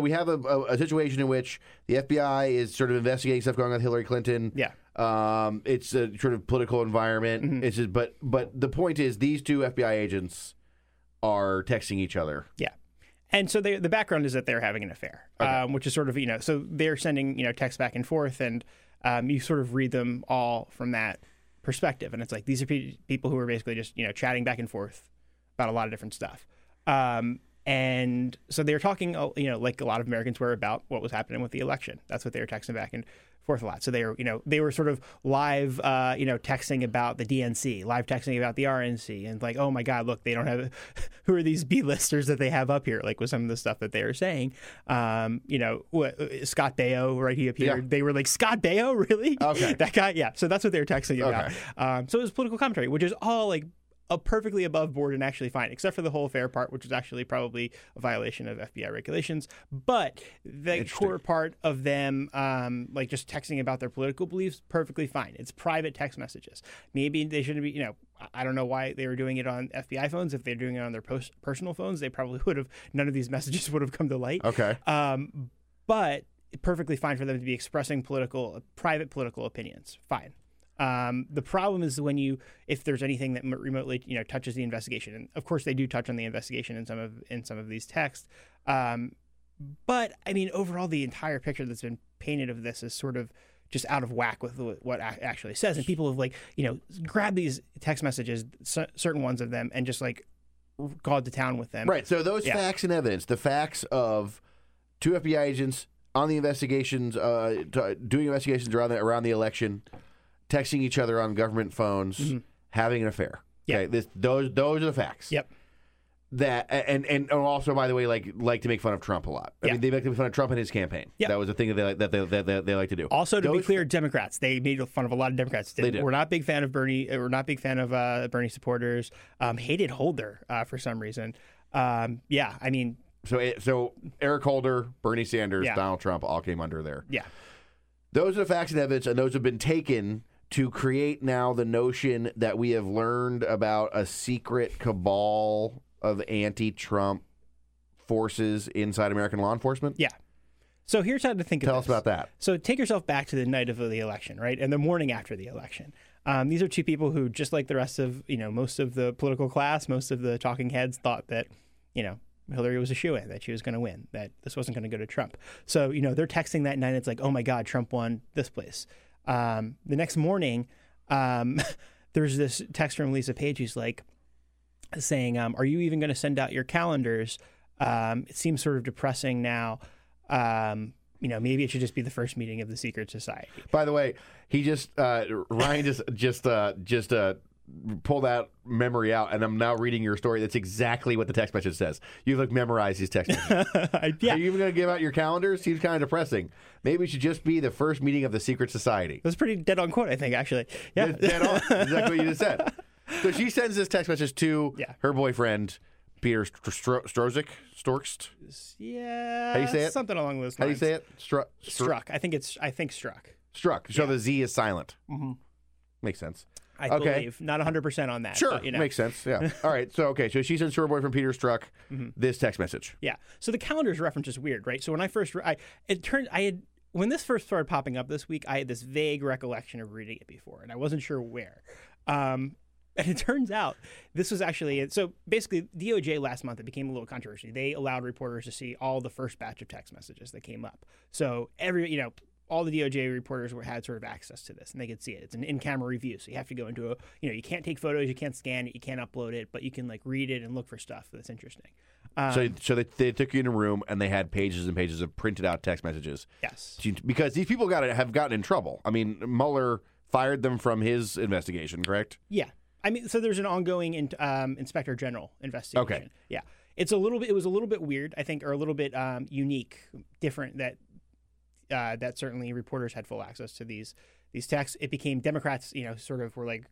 we have a situation in which the FBI is sort of investigating stuff going on with Hillary Clinton. Yeah. It's a sort of political environment. Mm-hmm. It's just, but the point is these two FBI agents are texting each other. Yeah. And so the background is that they're having an affair, okay. Which is sort of so they're sending texts back and forth, and you sort of read them all from that perspective, and it's like these are people who are basically just chatting back and forth about a lot of different stuff. And so they were talking, like a lot of Americans were, about what was happening with the election. That's what they were texting back and forth a lot. So they were sort of live, texting about the DNC, live texting about the RNC, and oh my God, look, they don't have, who are these B-listers that they have up here? With some of the stuff that they were saying, Scott Baio, right? He appeared. Yeah. They were like, Scott Baio, really? Okay. That guy, yeah. So that's what they were texting about. So it was political commentary, which is all a perfectly above board and actually fine, except for the whole affair part, which is actually probably a violation of FBI regulations. But the core part of them, just texting about their political beliefs, perfectly fine. It's private text messages. Maybe they shouldn't be, I don't know why they were doing it on FBI phones. If they're doing it on their personal phones, they probably none of these messages would have come to light. Okay. But perfectly fine for them to be expressing private political opinions. Fine. The problem is when if there's anything that remotely touches the investigation, and of course they do touch on the investigation in some of these texts, but overall the entire picture that's been painted of this is sort of just out of whack with what actually says, and people have grabbed these text messages, certain ones of them, and just gone to town with them. Right. So those facts and evidence, the facts of two FBI agents on the investigations, doing investigations around the election, texting each other on government phones, mm-hmm. having an affair. Okay? Yep. Those are the facts. Yep. That and also, by the way, like to make fun of Trump a lot. I mean, they like to make fun of Trump and his campaign. Yep. That was a thing that they like to do. Also, to be clear, Democrats, they made fun of a lot of Democrats. They did. We're not big fan of Bernie. We're not big fan of Bernie supporters. Hated Holder for some reason. So Eric Holder, Bernie Sanders, Donald Trump all came under there. Yeah. Those are the facts and evidence, and those have been taken to create now the notion that we have learned about a secret cabal of anti-Trump forces inside American law enforcement? Yeah. So here's how to think about this. Tell us about that. So take yourself back to the night of the election, right? And the morning after the election. These are two people who, just like the rest of, you know, most of the political class, most of the talking heads thought that, you know, Hillary was a shoo-in, that she was going to win, that this wasn't going to go to Trump. So, you know, they're texting that night. It's like, oh, my God, Trump won this place. The next morning, there's this text from Lisa Page who's like saying, are you even going to send out your calendars? It seems sort of depressing now. You know, maybe it should just be the first meeting of the secret society. By the way, he just Ryan just pull that memory out, and I'm now reading your story. That's exactly what the text message says. You've like memorized these text messages. Yeah. Are you even going to give out your calendars? Seems kind of depressing. Maybe it should just be the first meeting of the secret society. That's pretty dead on quote, I think, actually. Yeah, dead on. Exactly what you just said. So she sends this text message to her boyfriend. Peter Strzok? Yeah. How do you say it? Something along those lines. How do you say it? Strzok. I think Strzok. Strzok. So the Z is silent. Mm-hmm. Makes sense. I believe. Not 100% on that. Sure. But, you know. Makes sense. Yeah. All right. So, okay. So she sends her boyfriend Peter Strzok this text message. Yeah. So the calendar's reference is weird, right? So when I first, when this first started popping up this week, I had this vague recollection of reading it before, and I wasn't sure where. And it turns out this was actually, so basically DOJ last month, it became a little controversial. They allowed reporters to see all the first batch of text messages that came up. So every, you know, all the DOJ reporters had sort of access to this and they could see it. It's an in-camera review. So you have to go into a, you know, you can't take photos, you can't scan it, you can't upload it, but you can like read it and look for stuff that's interesting. So they took you in a room and they had pages and pages of printed out text messages. Yes. Because these people have gotten in trouble. I mean, Mueller fired them from his investigation, correct? Yeah. I mean, so there's an ongoing Inspector General investigation. Okay. Yeah. It was a little bit weird, I think, or a little bit unique, different, that certainly reporters had full access to these texts. It became Democrats, you know, sort of were like,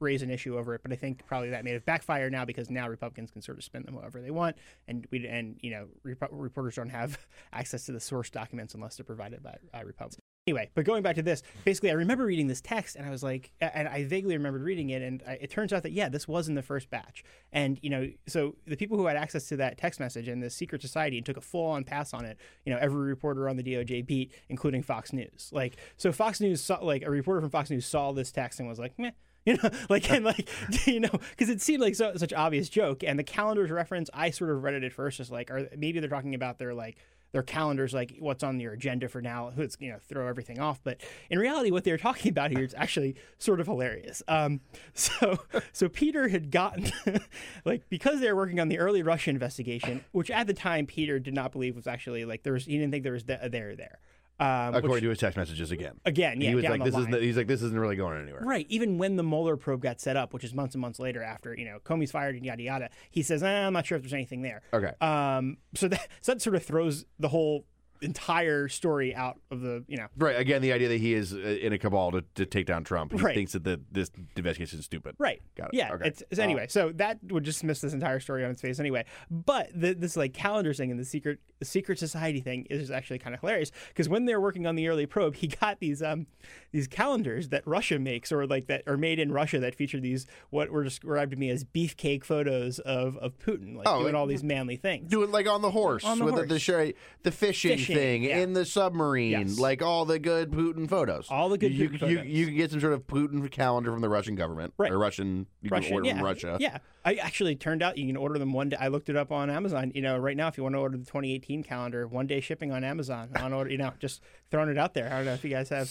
raise an issue over it, but I think probably that may have backfired now because now Republicans can sort of spin them however they want, and reporters don't have access to the source documents unless they're provided by Republicans. Anyway, but going back to this, basically, I remember reading this text, and I was like, and I vaguely remembered reading it, and it turns out that, yeah, this was in the first batch. And, you know, so the people who had access to that text message and the secret society and took a full-on pass on it, you know, every reporter on the DOJ beat, including Fox News. Like, so Fox News saw, like, a reporter from Fox News saw this text and was like, meh. You know, because it seemed like such obvious joke. And the calendars reference, I sort of read it at first as like, or maybe they're talking about their, like, their calendars, like what's on your agenda for now, who's, you know, throw everything off. But in reality, what they're talking about here is actually sort of hilarious. So Peter had gotten, like, because they were working on the early Russia investigation, which at the time Peter did not believe was actually like he didn't think there was there. According to his text messages again, yeah, he was down like, this isn't really going anywhere. Right. Even when the Mueller probe got set up, which is months and months later after, you know, Comey's fired and yada, yada, he says, I'm not sure if there's anything there. Okay. So that sort of throws the whole entire story out of the, you know. Right. Again, the idea that he is in a cabal to take down Trump. He thinks that this investigation is stupid. Right. Got it. Yeah. Okay. Anyway, so that would just miss this entire story on its face anyway. But this like calendar thing and the secret society thing is actually kind of hilarious because when they were working on the early probe, he got these calendars that Russia makes or like that are made in Russia that feature these what were described to me as beefcake photos of Putin, like doing all these manly things. Do it like on the horse with the fishing thing in the submarine, like all the good Putin photos. All the good Putin photos. You can get some sort of Putin calendar from the Russian government or you can order from Russia. Yeah. I actually turned out you can order them one day. I looked it up on Amazon. You know, right now, if you want to order the 2018 calendar, one day shipping on Amazon on order. You know, just throwing it out there. I don't know if you guys have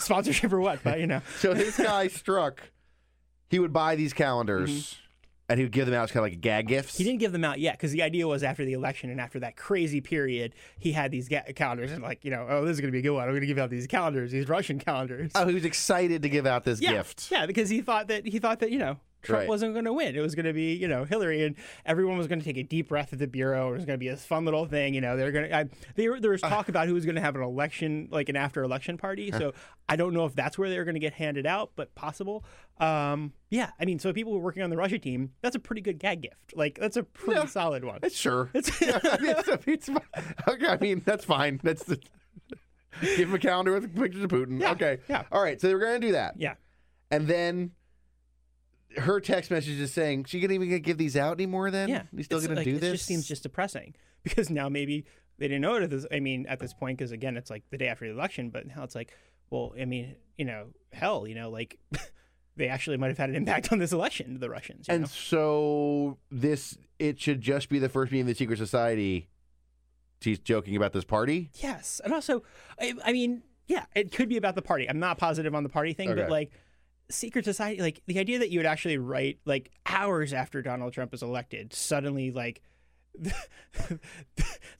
sponsorship or what, but you know. So this guy Strzok, he would buy these calendars and he would give them out as kind of like gag gifts. He didn't give them out yet because the idea was after the election and after that crazy period, he had these calendars and like, you know, oh, this is going to be a good one. I'm going to give out these calendars, these Russian calendars. Oh, he was excited to give out this gift. Yeah, because he thought that you know. Trump wasn't going to win. It was going to be, you know, Hillary, and everyone was going to take a deep breath at the bureau. It was going to be this fun little thing, you know. There was talk about who was going to have an election, like an after-election party. So I don't know if that's where they were going to get handed out, but possible. Yeah, I mean, so people who are working on the Russia team, that's a pretty good gag gift. Like, that's a pretty solid one. It's sure. It's, I mean, that's fine. That's the. Give him a calendar with pictures of Putin. Yeah, okay. Yeah. All right. So they were going to do that. Yeah. And then her text message is saying, she couldn't even give these out anymore then? Yeah. You still going to do this? It just seems just depressing because now maybe they didn't know it. At this point, because again, it's like the day after the election, but now it's like, well, I mean, you know, hell, you know, like they actually might have had an impact on this election, the Russians. So it should just be the first meeting of the secret society. She's joking about this party? Yes. And also, I mean, it could be about the party. I'm not positive on the party thing, okay. But like secret society, like the idea that you would actually write like hours after Donald Trump is elected, suddenly like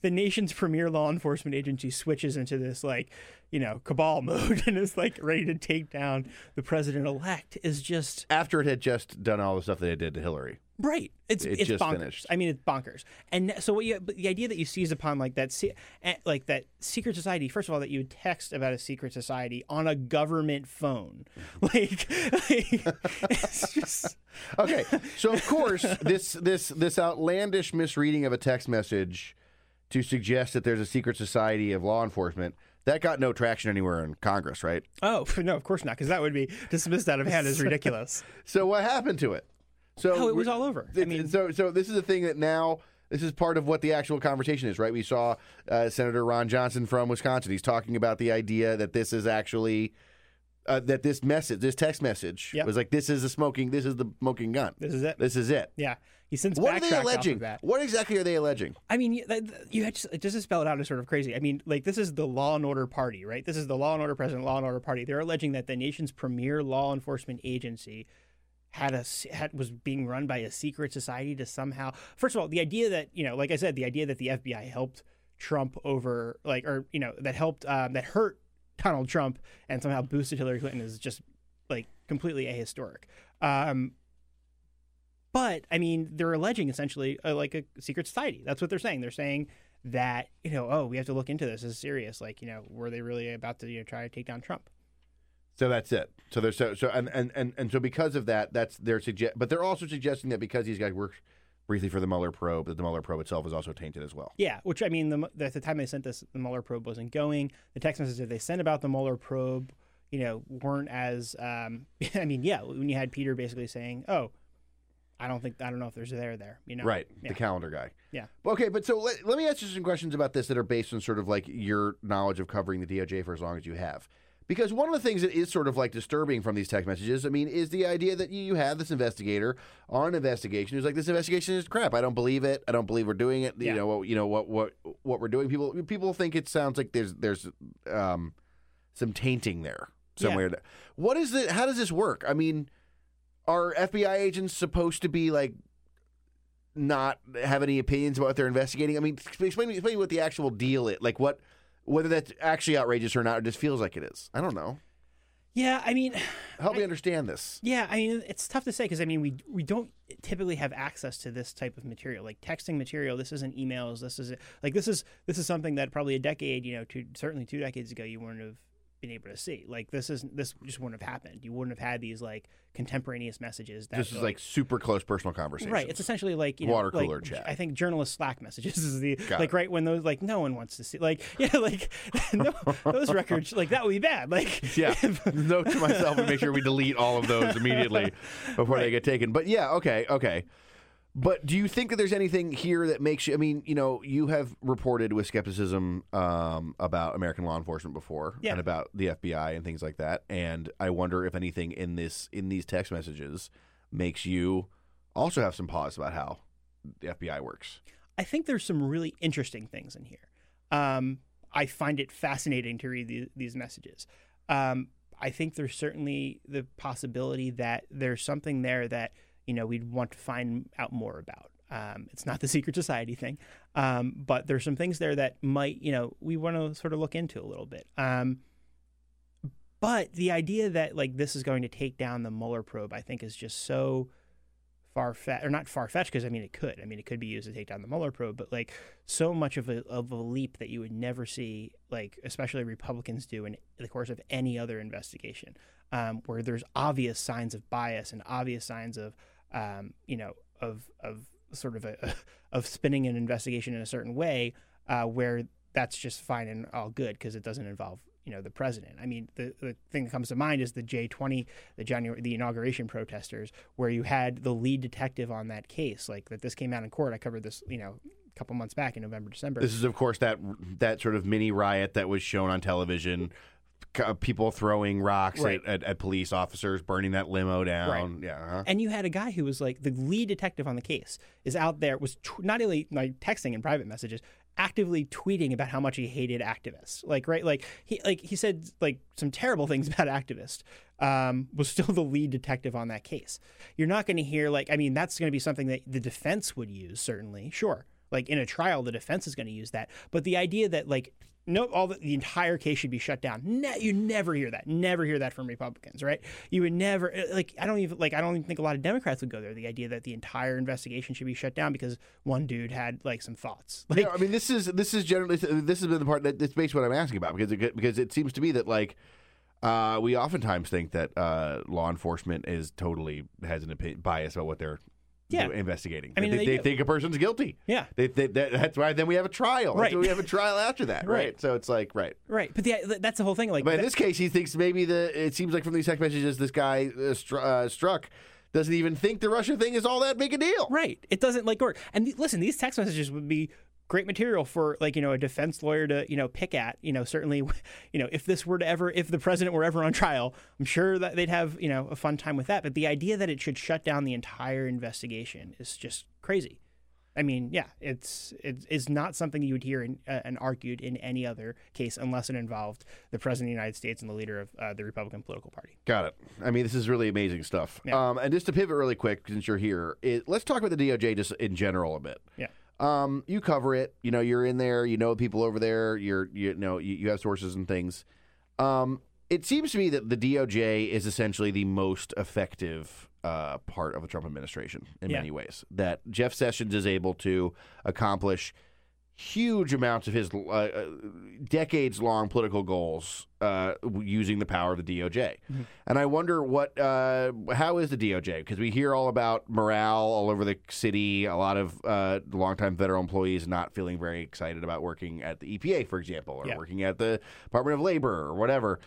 the nation's premier law enforcement agency switches into this like, you know, cabal mode and is like ready to take down the president-elect is just... After it had just done all the stuff that it did to Hillary. Right. It's just bonkers. Finished. I mean, it's bonkers. And so but the idea that you seize upon like that secret society, first of all, that you would text about a secret society on a government phone. Like it's just... Okay. So, of course, this outlandish misreading of a text message to suggest that there's a secret society of law enforcement... That got no traction anywhere in Congress, right? Oh, no, of course not, because that would be dismissed out of hand as ridiculous. So what happened to it? It was all over. So this is a thing that now, this is part of what the actual conversation is, right? We saw Senator Ron Johnson from Wisconsin. He's talking about the idea that this is actually, that this message, this text message, yep. was like, this is the smoking gun. This is it. Yeah. He since what are they alleging? Off of that. What exactly are they alleging? I mean, you had just to spell it out is sort of crazy. I mean, like this is the law and order party, right? This is the law and order president, law and order party. They're alleging that the nation's premier law enforcement agency was being run by a secret society to somehow. First of all, the idea that like I said, the idea that the FBI helped Trump over, like, or that helped that hurt Donald Trump and somehow boosted Hillary Clinton is just like completely ahistoric. But, I mean, they're alleging essentially like a secret society. That's what they're saying. They're saying that, we have to look into this. This is serious. Like, were they really about to try to take down Trump? So that's it. So they're so because of that, that's their suggest. But they're also suggesting that because these guys worked briefly for the Mueller probe, that the Mueller probe itself is also tainted as well. Yeah, which, I mean, at the time they sent this, the Mueller probe wasn't going. The text messages that they sent about the Mueller probe, weren't as, when you had Peter basically saying, oh, I don't know if there's there, Right, yeah. The calendar guy. Yeah. Okay, but so let me ask you some questions about this that are based on sort of like your knowledge of covering the DOJ for as long as you have. Because one of the things that is sort of like disturbing from these text messages, I mean, is the idea that you have this investigator on an investigation who's like, this investigation is crap. I don't believe it. I don't believe we're doing it. Yeah. What we're doing. People think it sounds like there's some tainting there somewhere. Yeah. What is it? How does this work? I mean, are FBI agents supposed to be like not have any opinions about what they're investigating? I mean, explain what the actual deal is. Like whether that's actually outrageous or not, it just feels like it is. I don't know. Yeah, I mean, help me understand this. Yeah, I mean, it's tough to say because I mean, we don't typically have access to this type of material, like texting material. This isn't emails. This is something that probably a decade, certainly 2 decades ago, you wouldn't have been able to see. Like this just wouldn't have happened. You wouldn't have had these like contemporaneous messages. That this is like super close personal conversations. Right. It's essentially like water cooler like, chat. I think journalist Slack messages is the right when those like no one wants to see those records like that would be bad. Like yeah, note to myself and make sure we delete all of those immediately before they get taken. But yeah, okay. But do you think that there's anything here that makes you? I mean, you have reported with skepticism about American law enforcement before, yeah. and about the FBI and things like that. And I wonder if anything in these text messages makes you also have some pause about how the FBI works. I think there's some really interesting things in here. I find it fascinating to read these messages. I think there's certainly the possibility that there's something there that. We'd want to find out more about. It's not the secret society thing, but there's some things there that might, we want to sort of look into a little bit. But the idea that like this is going to take down the Mueller probe, I think, is just so far-fetched, or not far-fetched, because it could be used to take down the Mueller probe, but like so much of a leap that you would never see, like especially Republicans do in the course of any other investigation, where there's obvious signs of bias and obvious signs of of spinning an investigation in a certain way where that's just fine and all good because it doesn't involve the president. I mean, the thing that comes to mind is the J20, the inauguration protesters, where you had the lead detective on that case, like that. This came out in court. I covered this, a couple months back in November, December. This is, of course, that sort of mini riot that was shown on television. People throwing rocks at police officers, burning that limo down. Right. Yeah, uh-huh. And you had a guy who was like the lead detective on the case is out there, was not only like texting in private messages, actively tweeting about how much he hated activists. He said some terrible things about activists. Was still the lead detective on that case. You're not going to hear that's going to be something that the defense would use, certainly. Sure. In a trial, the defense is going to use that. But the idea that the entire case should be shut down. You never hear that. Never hear that from Republicans, right? You would never I don't even think a lot of Democrats would go there. The idea that the entire investigation should be shut down because one dude had some thoughts. This has been the part that it's basically what I'm asking about because it seems to me that we oftentimes think that law enforcement is totally has an opinion bias about what they're. Yeah. Investigating. I mean, they think a person's guilty. Yeah. That's why then we have a trial. Right. We have a trial after that. Right. So it's right. Right. But that's the whole thing. But in this case, he thinks maybe it seems like from these text messages, this guy Strzok doesn't even think the Russia thing is all that big a deal. Right. It doesn't work. And listen, these text messages would be great material for a defense lawyer to pick at, certainly, if this were to ever, if the president were ever on trial, I'm sure that they'd have a fun time with that. But the idea that it should shut down the entire investigation is just crazy. I mean, yeah, it's not something you would hear and argued in any other case unless it involved the president of the United States and the leader of the Republican political party. Got it. I mean, this is really amazing stuff. Yeah. And just to pivot really quick, since you're here, let's talk about the DOJ just in general a bit. Yeah. You cover it. You're in there. People over there. You have sources and things. It seems to me that the DOJ is essentially the most effective part of the Trump administration in many ways. That Jeff Sessions is able to accomplish huge amounts of his decades-long political goals using the power of the DOJ. Mm-hmm. And I wonder how is the DOJ? Because we hear all about morale all over the city, a lot of longtime federal employees not feeling very excited about working at the EPA, for example, or working at the Department of Labor or whatever.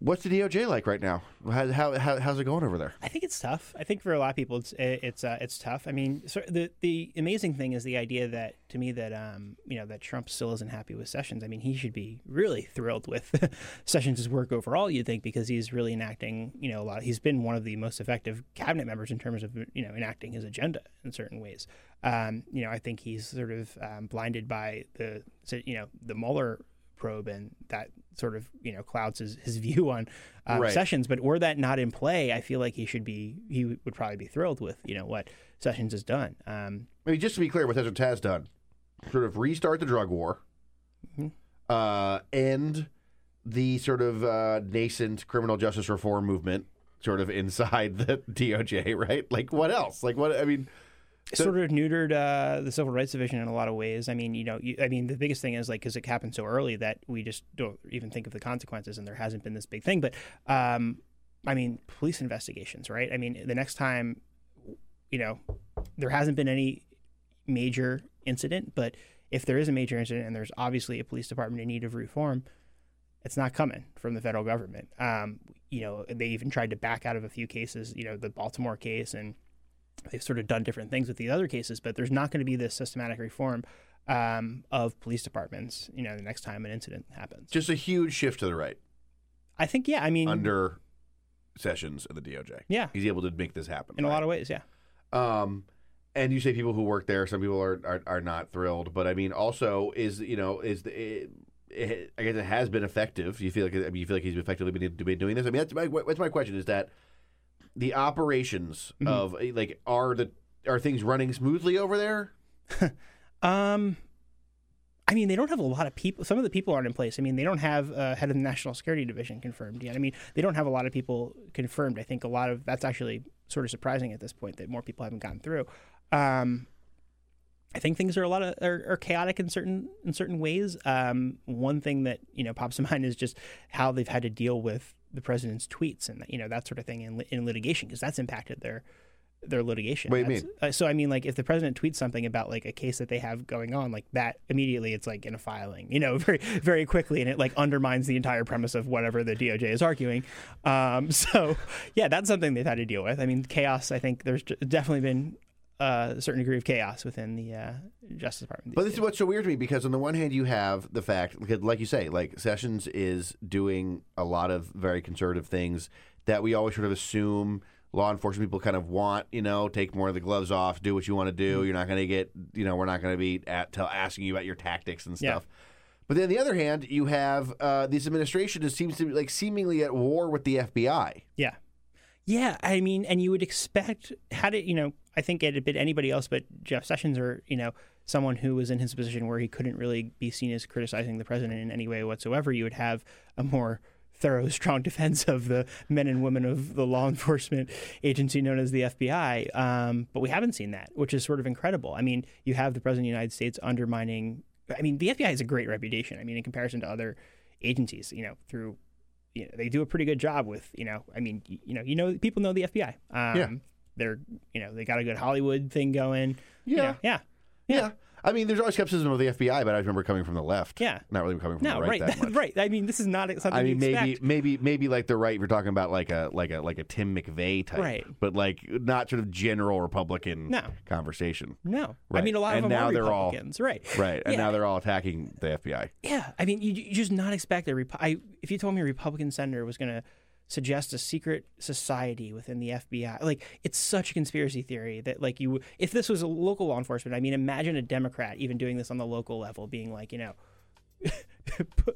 What's the DOJ like right now? How's it going over there? I think it's tough. I think for a lot of people, it's tough. I mean, so the amazing thing is the idea that to me that that Trump still isn't happy with Sessions. I mean, he should be really thrilled with Sessions' work overall. You'd think because he's really enacting a lot. He's been one of the most effective cabinet members in terms of enacting his agenda in certain ways. I think he's sort of blinded by the Mueller probe and that sort of clouds his view on Sessions. But were that not in play, I feel like he would probably be thrilled with what Sessions has done. I mean, just to be clear, what Sessions has done, sort of restart the drug war, mm-hmm. End the sort of nascent criminal justice reform movement, sort of inside the DOJ, right? What else? I mean. Sort of neutered the Civil Rights Division in a lot of ways. I mean, the biggest thing is because it happened so early that we just don't even think of the consequences, and there hasn't been this big thing. But police investigations, right? I mean, the next time, there hasn't been any major incident, but if there is a major incident and there's obviously a police department in need of reform, it's not coming from the federal government. They even tried to back out of a few cases, the Baltimore case, and they've sort of done different things with the other cases, but there's not going to be this systematic reform of police departments, the next time an incident happens. Just a huge shift to the right. I think, yeah, I mean... Under Sessions of the DOJ. Yeah. He's able to make this happen. In a lot of ways, yeah. And you say people who work there, some people are not thrilled, but I mean, also I guess it has been effective. You feel like he's effectively been doing this? I mean, that's my question, is that the operations mm-hmm. of are things running smoothly over there? I mean, they don't have a lot of people. Some of the people aren't in place. I mean, they don't have head of the National Security Division confirmed yet. I mean, they don't have a lot of people confirmed. I think a lot of that's actually sort of surprising at this point that more people haven't gotten through. I think things are chaotic in certain ways. One thing that pops to mind is just how they've had to deal with the president's tweets and that sort of thing in litigation, because that's impacted their their litigation. What do you mean? So I mean, like, if the president tweets something about like a case that they have going on, like that immediately it's like in a filing, you know, very, very quickly, and it like undermines the entire premise of whatever the DOJ is arguing. So yeah, that's something they've had to deal with. I mean, chaos. I think there's definitely been a certain degree of chaos within the Justice Department. But this is what's so weird to me, because on the one hand you have the fact, like you say, like Sessions is doing a lot of very conservative things that we always sort of assume law enforcement people kind of want, you know, take more of the gloves off, do what you want to do. You're not going to get, you know, we're not going to be asking you about your tactics and stuff. Yeah. But then on the other hand, you have this administration that seems to be like seemingly at war with the FBI. Yeah. Yeah. I mean, and you would expect, had it, you know, I think it had been anybody else but Jeff Sessions or, you know, someone who was in his position where he couldn't really be seen as criticizing the president in any way whatsoever, you would have a more thorough, strong defense of the men and women of the law enforcement agency known as the FBI. But we haven't seen that, which is sort of incredible. I mean, you have the president of the United States undermining. I mean, the FBI has a great reputation. I mean, in comparison to other agencies, you know, through, you know, they do a pretty good job with, you know, I mean, you know, people know the FBI. Yeah. They're, you know, they got a good Hollywood thing going. Yeah. You know, yeah. Yeah. Yeah. I mean, there's always skepticism of the FBI, but I remember coming from the left. Yeah. Not really coming from the right that much. Right. I mean, this is not something you expect. I mean, maybe like the right, we're talking about like a Tim McVeigh type. Right. But like not sort of general Republican conversation. No. Right. I mean, a lot of them are Republicans. All, right. Right. And now they're all attacking the FBI. Yeah. I mean, you just not expect a if you told me a Republican senator was going to suggest a secret society within the FBI. Like, it's such a conspiracy theory that, like, if this was a local law enforcement, I mean, imagine a Democrat even doing this on the local level, being like, you know,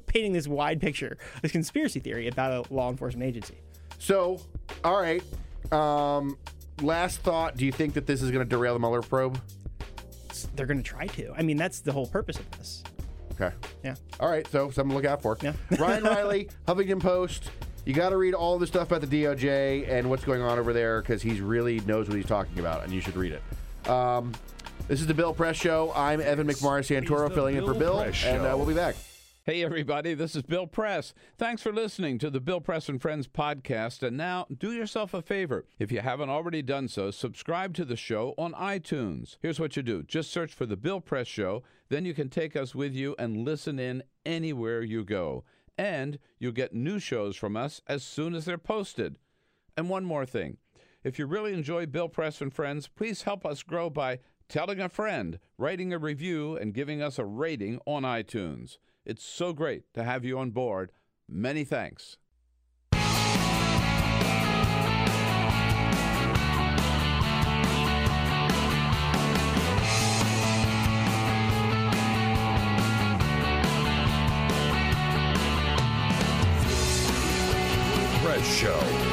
painting this wide picture, this conspiracy theory about a law enforcement agency. So, all right. Last thought. Do you think that this is going to derail the Mueller probe? They're going to try to. I mean, that's the whole purpose of this. Okay. Yeah. All right. So, something to look out for. Yeah. Ryan Reilly, Huffington Post. You got to read all the stuff about the DOJ and what's going on over there, because he really knows what he's talking about, and you should read it. This is The Bill Press Show. I'm Evan McMorris-Santoro filling in for Bill, and we'll be back. Hey, everybody. This is Bill Press. Thanks for listening to the Bill Press and Friends podcast. And now do yourself a favor. If you haven't already done so, subscribe to the show on iTunes. Here's what you do. Just search for The Bill Press Show. Then you can take us with you and listen in anywhere you go. And you'll get new shows from us as soon as they're posted. And one more thing. If you really enjoy Bill Press and Friends, please help us grow by telling a friend, writing a review, and giving us a rating on iTunes. It's so great to have you on board. Many thanks. Show. Good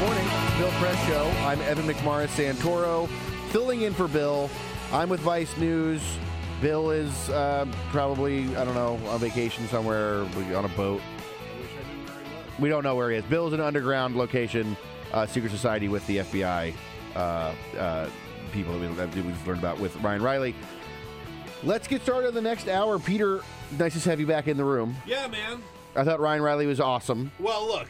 morning, Bill Press Show. I'm Evan McMorris-Santoro, filling in for Bill. I'm with Vice News. Bill is probably, I don't know, on vacation somewhere, on a boat. I wish I knew where he was. We don't know where he is. Bill's in an underground location, secret society with the FBI people that we've learned about with Ryan Reilly. Let's get started on the next hour. Peter, nice to have you back in the room. Yeah, man. I thought Ryan Reilly was awesome. Well, look,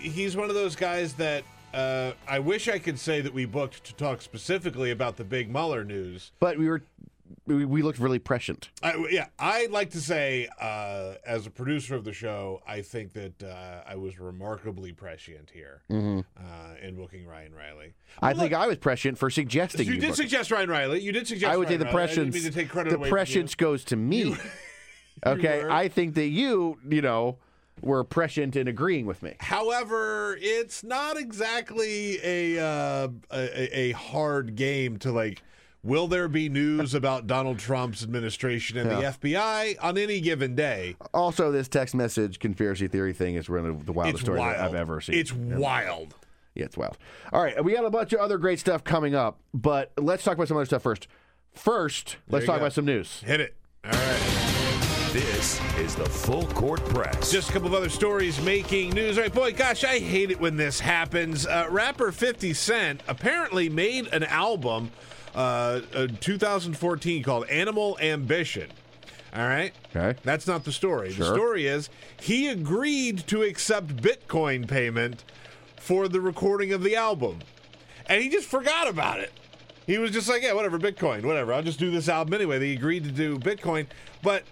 he's one of those guys that I wish I could say that we booked to talk specifically about the big Mueller news. But we looked really prescient. I'd like to say, as a producer of the show, I think that I was remarkably prescient here in booking Ryan Reilly. I think I was prescient for suggesting. So you did suggest Ryan Reilly. You did suggest. I would say the prescience. I didn't mean to take credit away from you. The prescience goes to me. Okay, I think that you know, were prescient in agreeing with me. However, it's not exactly a hard game to, like, will there be news about Donald Trump's administration and the FBI on any given day? Also, this text message conspiracy theory thing is one of the wildest stories I've ever seen. It's wild. Yeah, it's wild. All right, we got a bunch of other great stuff coming up, but let's talk about some other stuff first. First, let's talk about some news. Hit it. All right. This is the Full Court Press. Just a couple of other stories making news. All right, boy, gosh, I hate it when this happens. Rapper 50 Cent apparently made an album in 2014 called Animal Ambition. All right? Okay. That's not the story. Sure. The story is he agreed to accept Bitcoin payment for the recording of the album. And he just forgot about it. He was just like, yeah, whatever, Bitcoin, whatever. I'll just do this album anyway. They agreed to do Bitcoin. But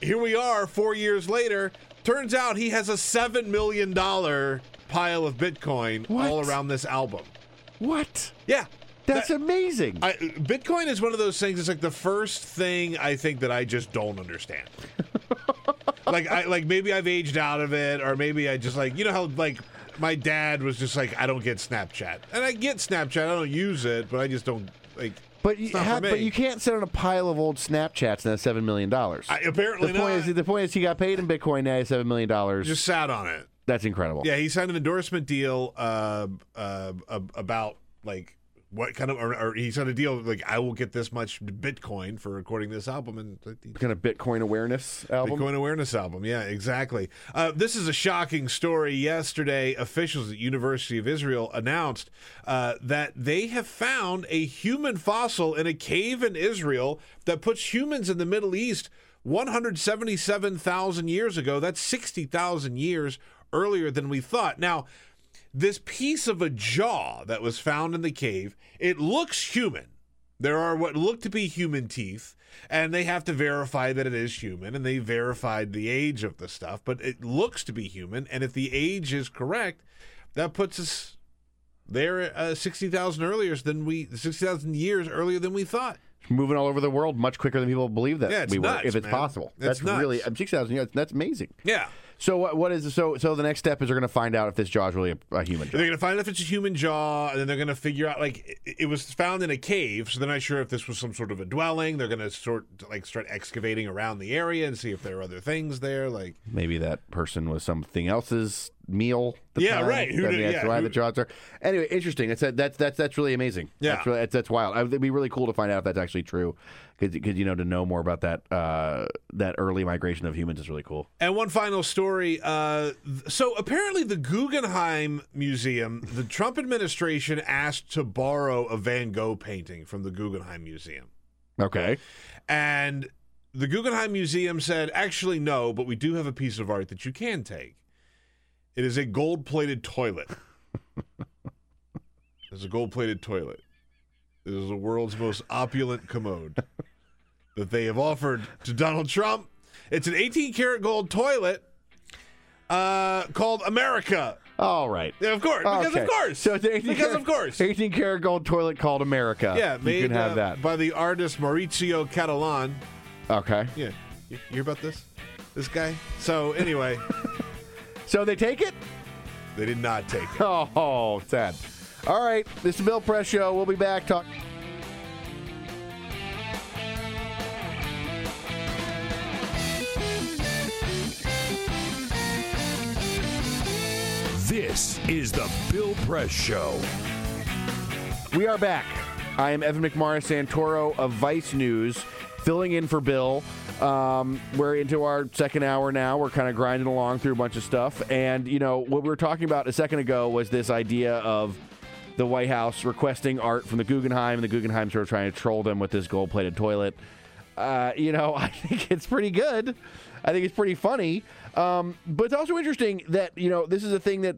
here we are 4 years later. Turns out he has a $7 million pile of Bitcoin all around this album. What? Yeah. That's amazing. Bitcoin is one of those things. It's like the first thing I think that I just don't understand. like maybe I've aged out of it, or maybe I just like, you know how like my dad was just like, I don't get Snapchat, and I get Snapchat, I don't use it, but I just don't like. But you can't sit on a pile of old Snapchats and have $7 million. Apparently, the point is he got paid in Bitcoin. Now he has $7 million. Just sat on it. That's incredible. Yeah, he signed an endorsement deal about like. What kind of, or he signed a deal like, I will get this much Bitcoin for recording this album. And kind of Bitcoin awareness album? Bitcoin awareness album, yeah, exactly. This is a shocking story. Yesterday, officials at University of Israel announced that they have found a human fossil in a cave in Israel that puts humans in the Middle East 177,000 years ago. That's 60,000 years earlier than we thought. Now, this piece of a jaw that was found in the cave, it looks human. There are what look to be human teeth, and they have to verify that it is human, and they verified the age of the stuff, but it looks to be human, and if the age is correct, that puts us there 60,000 years earlier than we thought. Moving all over the world much quicker than people believe that possible. That's really 6,000 years. That's amazing. Yeah. So what is so the next step is they're going to find out if this jaw is really a human jaw. They're going to find out if it's a human jaw, and then they're going to figure out like it was found in a cave, so they're not sure if this was some sort of a dwelling. They're going to start excavating around the area and see if there are other things there. Like maybe that person was something else's meal. Yeah, right. That's why the jaws are. Anyway, interesting. That's really amazing. Yeah, that's wild. It'd be really cool to find out if that's actually true. Because to know more about that early migration of humans is really cool. And one final story. So apparently the Guggenheim Museum, the Trump administration asked to borrow a Van Gogh painting from the Guggenheim Museum. Okay. And the Guggenheim Museum said, actually, no, but we do have a piece of art that you can take. It is a gold-plated toilet. It's a gold-plated toilet. It is the world's most opulent commode that they have offered to Donald Trump. It's an 18-karat gold toilet called America. All right. Yeah, of course. Because okay. Of course. So it's because of course. 18-karat gold toilet called America. Yeah, made you can have that. By the artist Maurizio Catalan. Okay. Yeah. You hear about this? This guy? So anyway. So they take it? They did not take it. Oh, sad. All right, this is the Bill Press Show. We'll be back. This is the Bill Press Show. We are back. I am Evan McMorris-Santoro of Vice News, filling in for Bill. We're into our second hour now. We're kind of grinding along through a bunch of stuff. And, you know, what we were talking about a second ago was this idea of the White House requesting art from the Guggenheim, and the Guggenheim sort of trying to troll them with this gold-plated toilet. I think it's pretty good. I think it's pretty funny. But it's also interesting that, you know, this is a thing that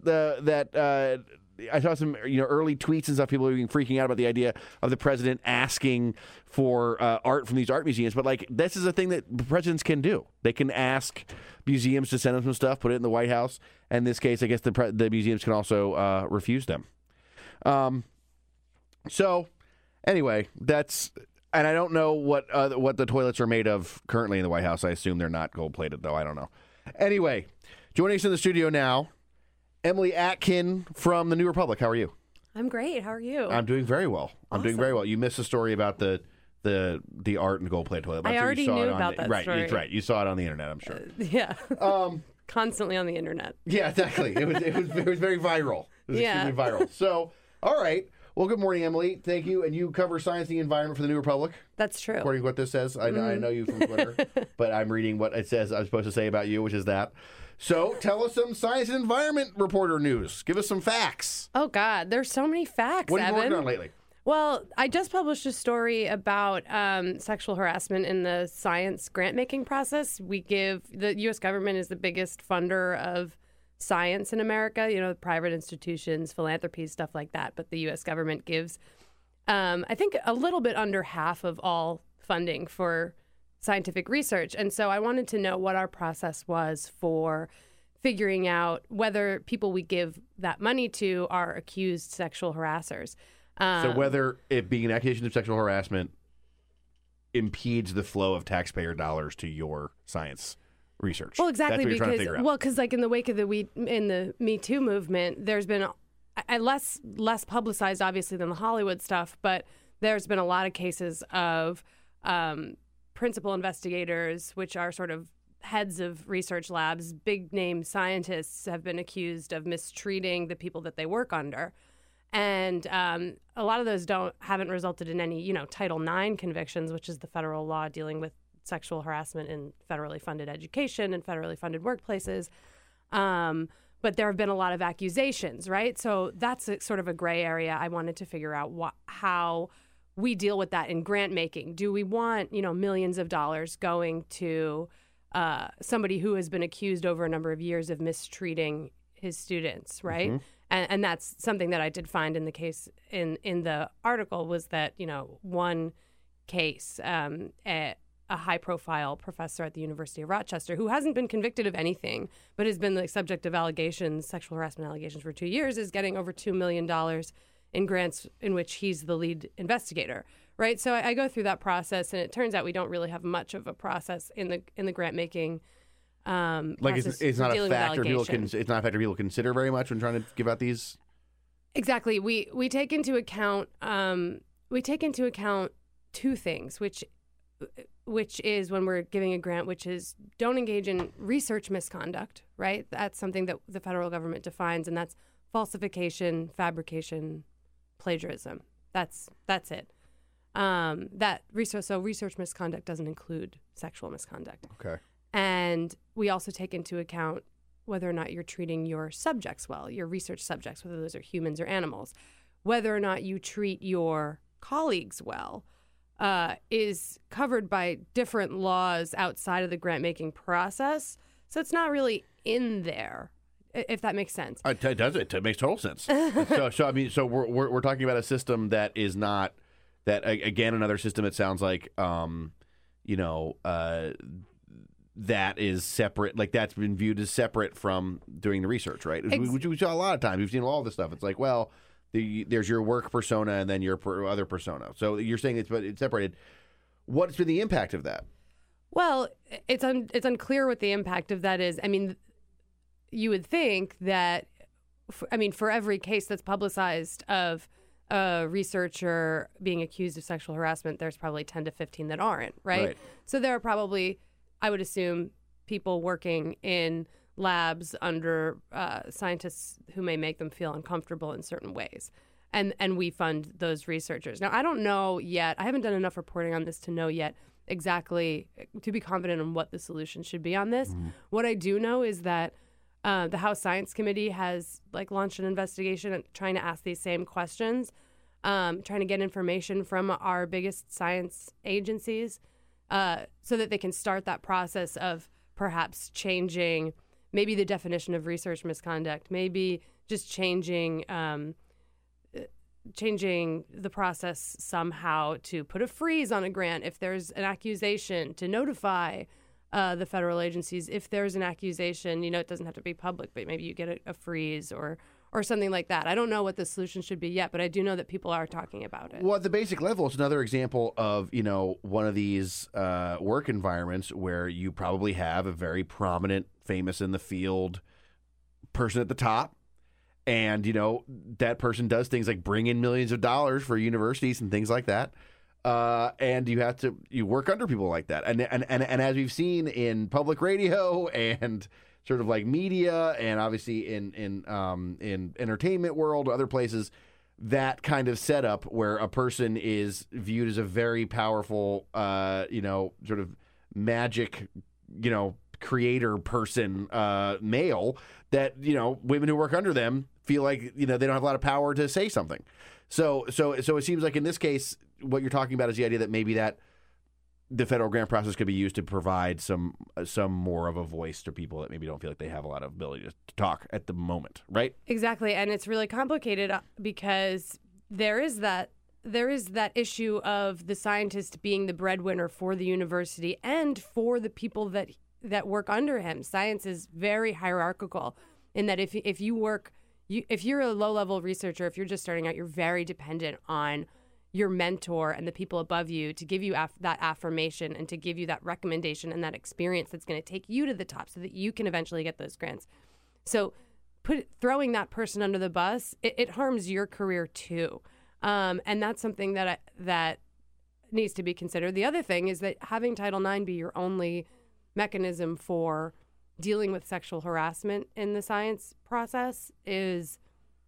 I saw some, you know, early tweets and stuff. People were freaking out about the idea of the president asking for art from these art museums. But, like, this is a thing that presidents can do. They can ask museums to send them some stuff, put it in the White House. And in this case, I guess the museums can also refuse them. So, anyway, that's... And I don't know what the toilets are made of currently in the White House. I assume they're not gold-plated, though. I don't know. Anyway, joining us in the studio now, Emily Atkin from the New Republic. How are you? I'm great. How are you? I'm doing very well. Awesome. I'm doing very well. You missed the story about the art and gold-plated toilet. I already knew about that story. Right, right. You saw it on the internet, I'm sure. Yeah. Constantly on the internet. Yeah, exactly. It was very viral. It was extremely viral. So, all right. Well, good morning, Emily. Thank you. And you cover science and the environment for the New Republic. That's true. According to what this says. I know you from Twitter, but I'm reading what it says I'm supposed to say about you, which is that. So tell us some science and environment reporter news. Give us some facts. Oh, God. There's so many facts, Evan. What have you worked on lately? Well, I just published a story about sexual harassment in the science grant-making process. The U.S. government is the biggest funder of science in America, you know, private institutions, philanthropy, stuff like that. But the U.S. government gives, I think, a little bit under half of all funding for scientific research. And so I wanted to know what our process was for figuring out whether people we give that money to are accused sexual harassers. So whether it being an accusation of sexual harassment impedes the flow of taxpayer dollars to your science research. Well, exactly. That's what you're trying to figure out. Well, because like in the wake of the Me Too movement, there's been less publicized, obviously, than the Hollywood stuff, but there's been a lot of cases of principal investigators, which are sort of heads of research labs, big name scientists have been accused of mistreating the people that they work under. And a lot of those haven't resulted in any, you know, Title IX convictions, which is the federal law dealing with sexual harassment in federally funded education and federally funded workplaces. But there have been a lot of accusations, right? So that's sort of a gray area. I wanted to figure out how we deal with that in grant making. Do we want, you know, millions of dollars going to somebody who has been accused over a number of years of mistreating his students, right? Mm-hmm. And that's something that I did find in the case in the article was that, you know, one case, a high-profile professor at the University of Rochester who hasn't been convicted of anything but has been the subject of allegations, sexual harassment allegations for 2 years, is getting over $2 million in grants in which he's the lead investigator, right? So I go through that process, and it turns out we don't really have much of a process in the grant-making process. It's not a factor people consider very much when trying to give out these. Exactly. We take into account two things, which is when we're giving a grant, which is don't engage in research misconduct, right? That's something that the federal government defines, and that's falsification, fabrication, plagiarism. That's it. Research misconduct doesn't include sexual misconduct. Okay. And we also take into account whether or not you're treating your subjects well, your research subjects, whether those are humans or animals, whether or not you treat your colleagues well. Is covered by different laws outside of the grant-making process. So it's not really in there, if that makes sense. It does. It makes total sense. So we're talking about a system that is not – that, again, another system, it sounds like, that is separate. Like, that's been viewed as separate from doing the research, right? We saw a lot of times. We've seen all this stuff. It's like, well – there's your work persona and then your other persona. So you're saying it's separated. What's been the impact of that? Well, it's unclear what the impact of that is. I mean, you would think that, for every case that's publicized of a researcher being accused of sexual harassment, there's probably 10 to 15 that aren't, right? So there are probably, I would assume, people working in labs under scientists who may make them feel uncomfortable in certain ways. And we fund those researchers. Now, I don't know yet. I haven't done enough reporting on this to know yet exactly, to be confident on what the solution should be on this. Mm-hmm. What I do know is that the House Science Committee has launched an investigation trying to ask these same questions, trying to get information from our biggest science agencies so that they can start that process of perhaps changing maybe the definition of research misconduct, maybe just changing the process somehow to put a freeze on a grant if there's an accusation, to notify the federal agencies if there's an accusation. You know, it doesn't have to be public, but maybe you get a freeze or something like that. I don't know what the solution should be yet, but I do know that people are talking about it. Well, at the basic level, it's another example of, you know, one of these work environments where you probably have a very prominent, famous in the field person at the top. And, you know, that person does things like bring in millions of dollars for universities and things like that. And you work under people like that. And as we've seen in public radio and sort of like media and obviously in entertainment world, other places, that kind of setup where a person is viewed as a very powerful, sort of magic, creator person, male, that, women who work under them feel like, they don't have a lot of power to say something. So it seems like in this case, what you're talking about is the idea that maybe that the federal grant process could be used to provide some more of a voice to people that maybe don't feel like they have a lot of ability to talk at the moment, right? Exactly, and it's really complicated because there is that issue of the scientist being the breadwinner for the university and for the people that work under him. Science is very hierarchical in that if you're a low-level researcher, if you're just starting out, you're very dependent on your mentor and the people above you to give you that affirmation and to give you that recommendation and that experience that's going to take you to the top so that you can eventually get those grants. So throwing that person under the bus, it harms your career too. And that's something that needs to be considered. The other thing is that having Title IX be your only mechanism for dealing with sexual harassment in the science process is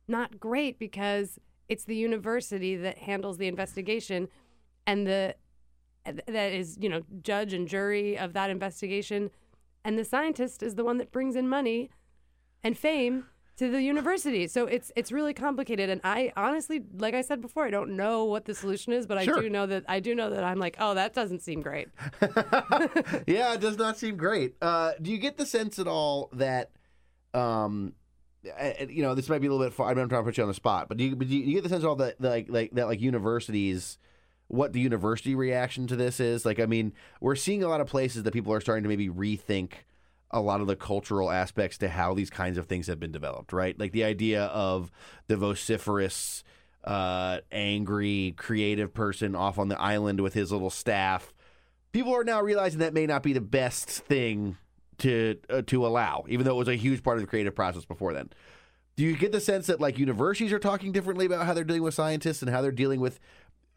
not great because it's the university that handles the investigation and that is, you know, judge and jury of that investigation. And the scientist is the one that brings in money and fame to the university. So it's really complicated. And I honestly, like I said before, I don't know what the solution is, but sure. I do know that I'm like, oh, that doesn't seem great. Yeah, it does not seem great. Do you get the sense at all that, you know, this might be a little bit far. I mean, I'm trying to put you on the spot, but do you get the sense at all that like universities, what the university reaction to this is? Like, I mean, we're seeing a lot of places that people are starting to maybe rethink a lot of the cultural aspects to how these kinds of things have been developed, right? Like the idea of the vociferous, angry, creative person off on the island with his little staff. People are now realizing that may not be the best thing to allow, even though it was a huge part of the creative process before then. Do you get the sense that like universities are talking differently about how they're dealing with scientists and how they're dealing with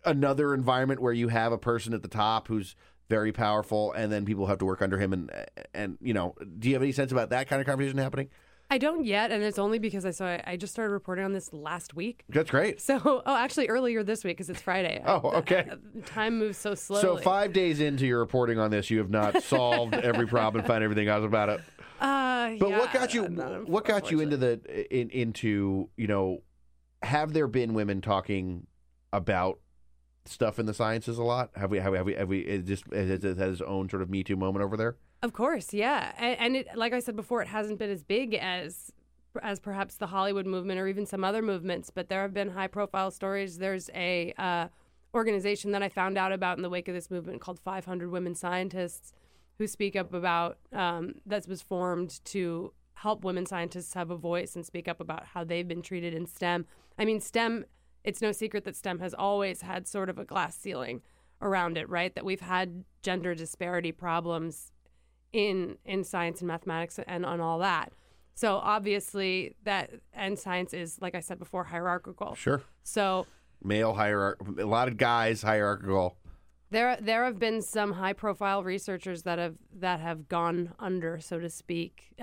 another environment where you have a person at the top who's very powerful, and then people have to work under him? And you know, do you have any sense about that kind of conversation happening? I don't yet, and it's only because I just started reporting on this last week. That's great. So, actually earlier this week because it's Friday. Okay. Time moves so slowly. So 5 days into your reporting on this, you have not solved every problem and found everything out about it. But yeah, what got you into you know, have there been women talking about stuff in the sciences a lot? Have we it just it has its own sort of Me Too moment over there? Of course, yeah. And it, like I said before, it hasn't been as big as perhaps the Hollywood movement or even some other movements, but there have been high profile stories. There's a organization that I found out about in the wake of this movement called 500 Women Scientists, who speak up about that was formed to help women scientists have a voice and speak up about how they've been treated in STEM. I mean, STEM, it's no secret that STEM has always had sort of a glass ceiling around it, right? That we've had gender disparity problems in science and mathematics and on all that. So obviously science is, like I said before, hierarchical. Sure. So male hierarchy, a lot of guys hierarchical. There have been some high profile researchers that have gone under, so to speak,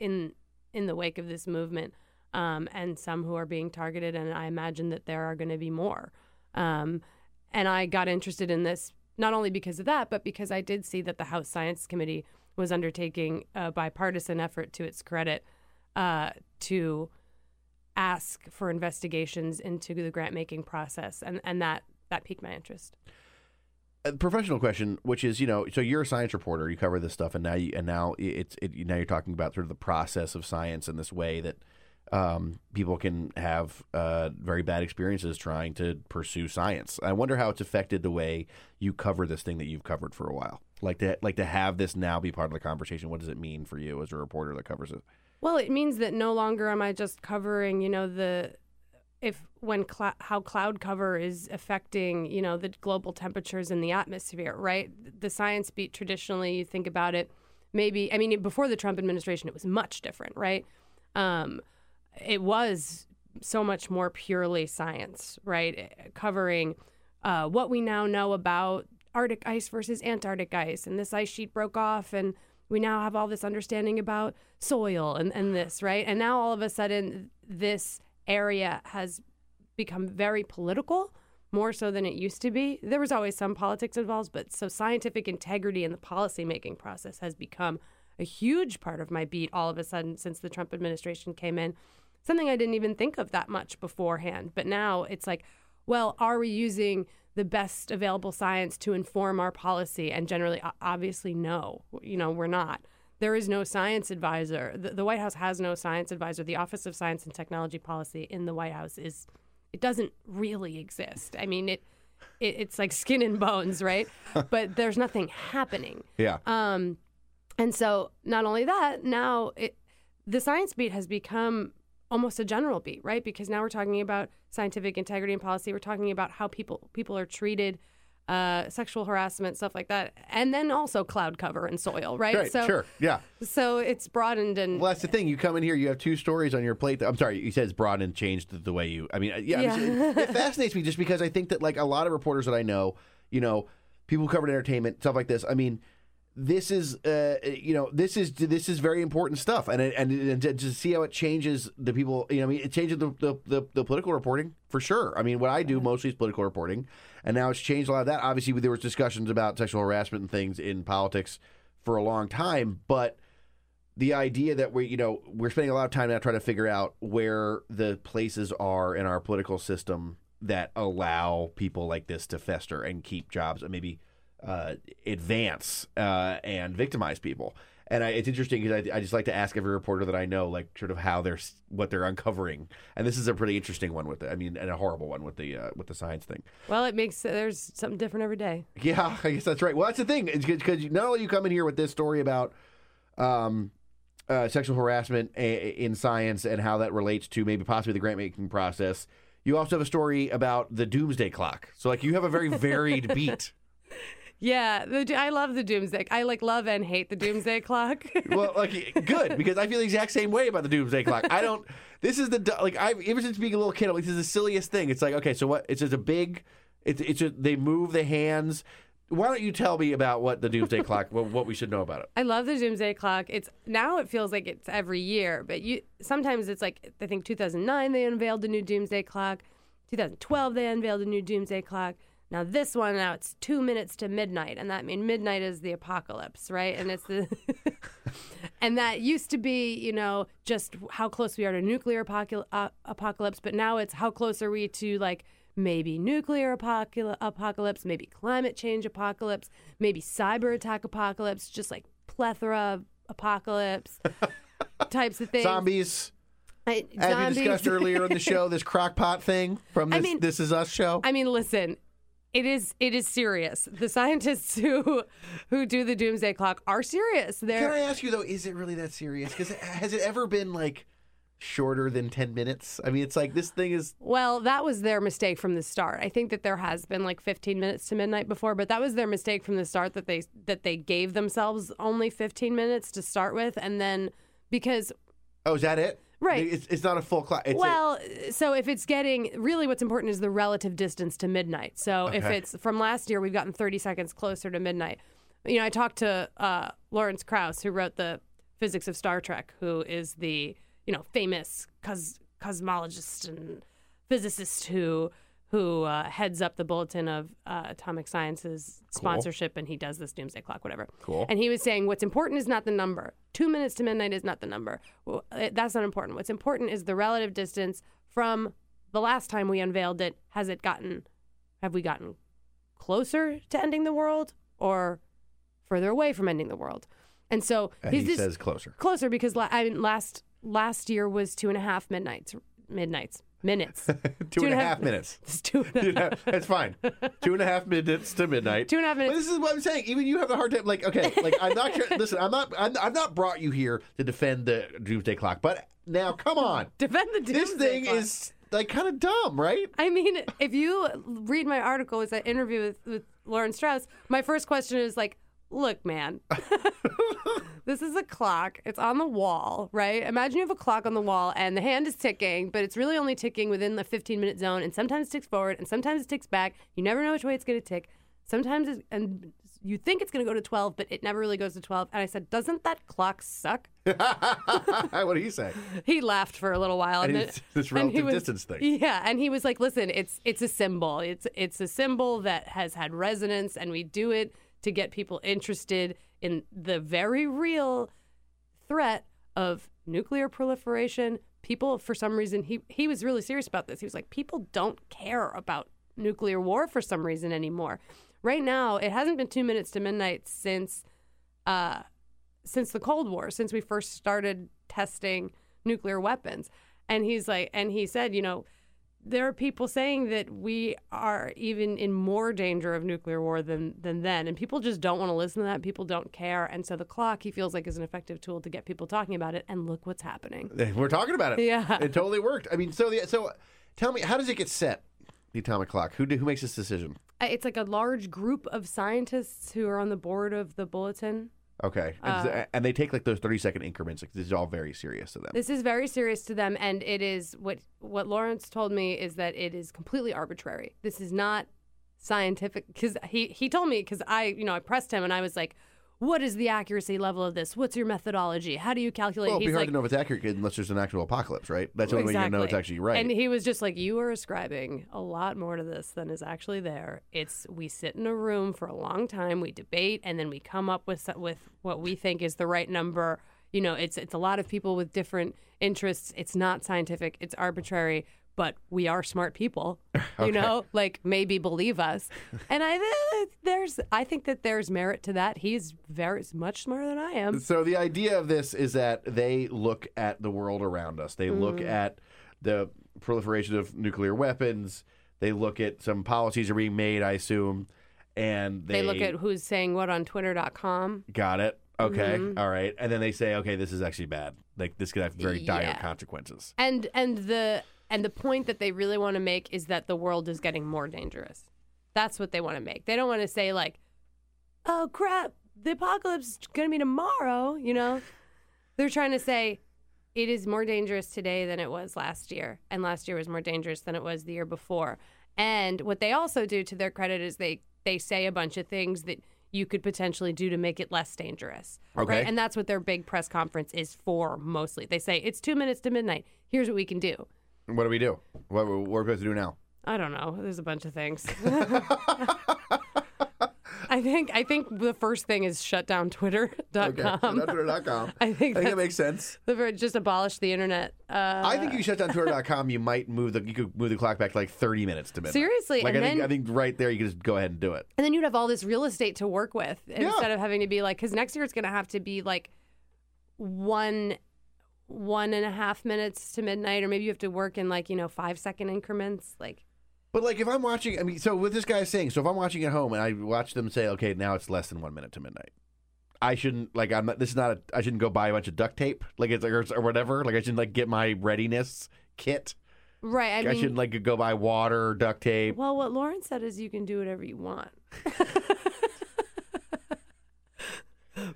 in the wake of this movement. And some who are being targeted, and I imagine that there are going to be more. And I got interested in this not only because of that, but because I did see that the House Science Committee was undertaking a bipartisan effort, to its credit, to ask for investigations into the grant-making process, and that piqued my interest. A professional question, which is, you know, so you're a science reporter, you cover this stuff, and now you're talking about sort of the process of science in this way that people can have very bad experiences trying to pursue science. I wonder how it's affected the way you cover this thing that you've covered for a while. Like to have this now be part of the conversation. What does it mean for you as a reporter that covers it? Well, it means that no longer am I just covering, you know, how cloud cover is affecting, you know, the global temperatures in the atmosphere, right? The science beat traditionally, you think about it, maybe, I mean, before the Trump administration, it was much different, right? It was so much more purely science, right? Covering what we now know about Arctic ice versus Antarctic ice, and this ice sheet broke off, and we now have all this understanding about soil and this, right? And now all of a sudden, this area has become very political, more so than it used to be. There was always some politics involved, but so scientific integrity in the policymaking process has become a huge part of my beat all of a sudden since the Trump administration came in. Something I didn't even think of that much beforehand. But now it's like, well, are we using the best available science to inform our policy? And generally, obviously, no, you know, we're not. There is no science advisor. The White House has no science advisor. The Office of Science and Technology Policy in the White House is, it doesn't really exist. I mean, it's like skin and bones, right? But there's nothing happening. Yeah. And so not only that, now the science beat has become almost a general beat, right? Because now we're talking about scientific integrity and policy. We're talking about how people are treated, sexual harassment, stuff like that. And then also cloud cover and soil, right? Right, so, sure, yeah. So it's broadened and... Well, that's the thing. You come in here, you have two stories on your plate. I'm sorry, you said it's broadened, changed the way you... I mean, yeah. It fascinates me just because I think that, like, a lot of reporters that I know, you know, people who covered entertainment, stuff like this, I mean... This is very important stuff, and to see how it changes the people, you know, I mean, it changes the political reporting for sure. I mean, what I do mostly is political reporting, and now it's changed a lot of that. Obviously, there was discussions about sexual harassment and things in politics for a long time, but the idea that we're spending a lot of time now trying to figure out where the places are in our political system that allow people like this to fester and keep jobs and maybe. Advance and victimize people, and it's interesting because I just like to ask every reporter that I know, like, sort of how what they're uncovering, and this is a pretty interesting one with it. I mean, and a horrible one with the science thing. Well, it makes there's something different every day. Yeah, I guess that's right. Well, that's the thing, because not only you come in here with this story about sexual harassment in science and how that relates to maybe possibly the grant making process, you also have a story about the Doomsday Clock. So, like, you have a very varied beat. Yeah, I love the Doomsday. I love and hate the Doomsday Clock. Well, good, because I feel the exact same way about the Doomsday Clock. Ever since being a little kid, I'm like, this is the silliest thing. It's like, okay, so what? It's just they move the hands. Why don't you tell me about what the Doomsday Clock? What we should know about it? I love the Doomsday Clock. Now it feels like it's every year, but sometimes it's like, I think 2009 they unveiled the new Doomsday Clock. 2012 they unveiled the new Doomsday Clock. Now this one, it's 2 minutes to midnight, and that means midnight is the apocalypse, right? And and that used to be, you know, just how close we are to nuclear apocalypse, but now it's how close are we to, like, maybe nuclear apocalypse, maybe climate change apocalypse, maybe cyber attack apocalypse, just like plethora of apocalypse types of things. Zombies. As we discussed earlier on the show, this crockpot thing from this This Is Us show. I mean, listen. It is serious. The scientists who do the Doomsday Clock are serious. Can I ask you, though, is it really that serious? Because has it ever been, like, shorter than 10 minutes? I mean, it's like this thing is... Well, that was their mistake from the start. I think that there has been, like, 15 minutes to midnight before, but that was their mistake from the start that they gave themselves only 15 minutes to start with, and then because... Oh, is that it? Right. It's not a full clock. So if it's getting, really what's important is the relative distance to midnight. So if it's from last year, we've gotten 30 seconds closer to midnight. You know, I talked to Lawrence Krauss, who wrote the physics of Star Trek, who is the, you know, famous cosmologist and physicist who heads up the Bulletin of Atomic Science's sponsorship, cool. And he does this Doomsday Clock, whatever. Cool. And he was saying what's important is not the number. 2 minutes to midnight is not the number. Well, that's not important. What's important is the relative distance from the last time we unveiled it. Have we gotten closer to ending the world or further away from ending the world? And so he says closer. Closer because last year was 2.5 midnights. Minutes. two and a half minutes. It's 2.5. That's fine. 2.5 minutes to midnight. 2.5 minutes. But this is what I'm saying. Even you have a hard time. Like, okay, like I'm not. Listen, I've not brought you here to defend the Doomsday Clock. But now, come on. Defend the Doomsday Clock. This thing is like kind of dumb, right? I mean, if you read my article, it's an interview with Lawrence Strauss. My first question is like, look, man, this is a clock. It's on the wall, right? Imagine you have a clock on the wall and the hand is ticking, but it's really only ticking within the 15-minute zone, and sometimes it ticks forward and sometimes it ticks back. You never know which way it's going to tick. And you think it's going to go to 12, but it never really goes to 12. And I said, doesn't that clock suck? What did he say? He laughed for a little while. And this relative distance thing. Yeah, and he was like, listen, it's a symbol. It's a symbol that has had resonance, and we do it to get people interested in the very real threat of nuclear proliferation. People, for some reason, he was really serious about this. He was like, people don't care about nuclear war for some reason anymore. Right now, it hasn't been 2 minutes to midnight since the Cold War, since we first started testing nuclear weapons. And he's like, and he said, you know, there are people saying that we are even in more danger of nuclear war than then. And people just don't want to listen to that. People don't care. And so the clock, he feels like, is an effective tool to get people talking about it. And look what's happening. We're talking about it. Yeah. It totally worked. I mean, so tell me, how does it get set, the atomic clock? Who makes this decision? It's like a large group of scientists who are on the board of the bulletin. Okay. And they take like those 30-second increments. Like, this is all very serious to them. This is very serious to them. And it is what Lawrence told me is that it is completely arbitrary. This is not scientific. Because he told me, because I pressed him and I was like, what is the accuracy level of this? What's your methodology? How do you calculate? Well, it'd be hard to know if it's accurate unless there's an actual apocalypse, right? That's the only way you know it's actually right. And he was just like, you are ascribing a lot more to this than is actually there. We sit in a room for a long time, we debate, and then we come up with what we think is the right number. You know, it's a lot of people with different interests. It's not scientific. It's arbitrary. But we are smart people, you know, okay. Like maybe believe us. And I think that there's merit to that. He's very much smarter than I am. So the idea of this is that they look at the world around us. They look at the proliferation of nuclear weapons. They look at some policies are being made, I assume. And they look at who's saying what on Twitter.com. Got it. Okay. Mm-hmm. All right. And then they say, okay, this is actually bad. Like this could have very dire consequences. And the point that they really want to make is that the world is getting more dangerous. That's what they want to make. They don't want to say like, oh, crap, the apocalypse is going to be tomorrow, you know. They're trying to say it is more dangerous today than it was last year. And last year was more dangerous than it was the year before. And what they also do to their credit is they say a bunch of things that you could potentially do to make it less dangerous. Okay. Right? And that's what their big press conference is for mostly. They say it's 2 minutes to midnight. Here's what we can do. What do we do? What are we supposed to do now? I don't know. There's a bunch of things. I think the first thing is shut down Twitter.com. Okay, shut down Twitter.com. I think that makes sense. Just abolish the internet. I think if you shut down Twitter.com, you might move the clock back like 30 minutes to midnight. Seriously. Like, I think right there you could just go ahead and do it. And then you'd have all this real estate to work with instead of having to be like, because next year it's going to have to be like 1.5 minutes to midnight, or maybe you have to work in 5-second increments. But if I'm watching, I mean, so what this guy is saying, so if I'm watching at home and I watch them say, okay, now it's less than 1 minute to midnight, I shouldn't I shouldn't go buy a bunch of duct tape, or whatever. Like I shouldn't get my readiness kit. Right. I mean, I shouldn't go buy water or duct tape. Well, what Lauren said is you can do whatever you want.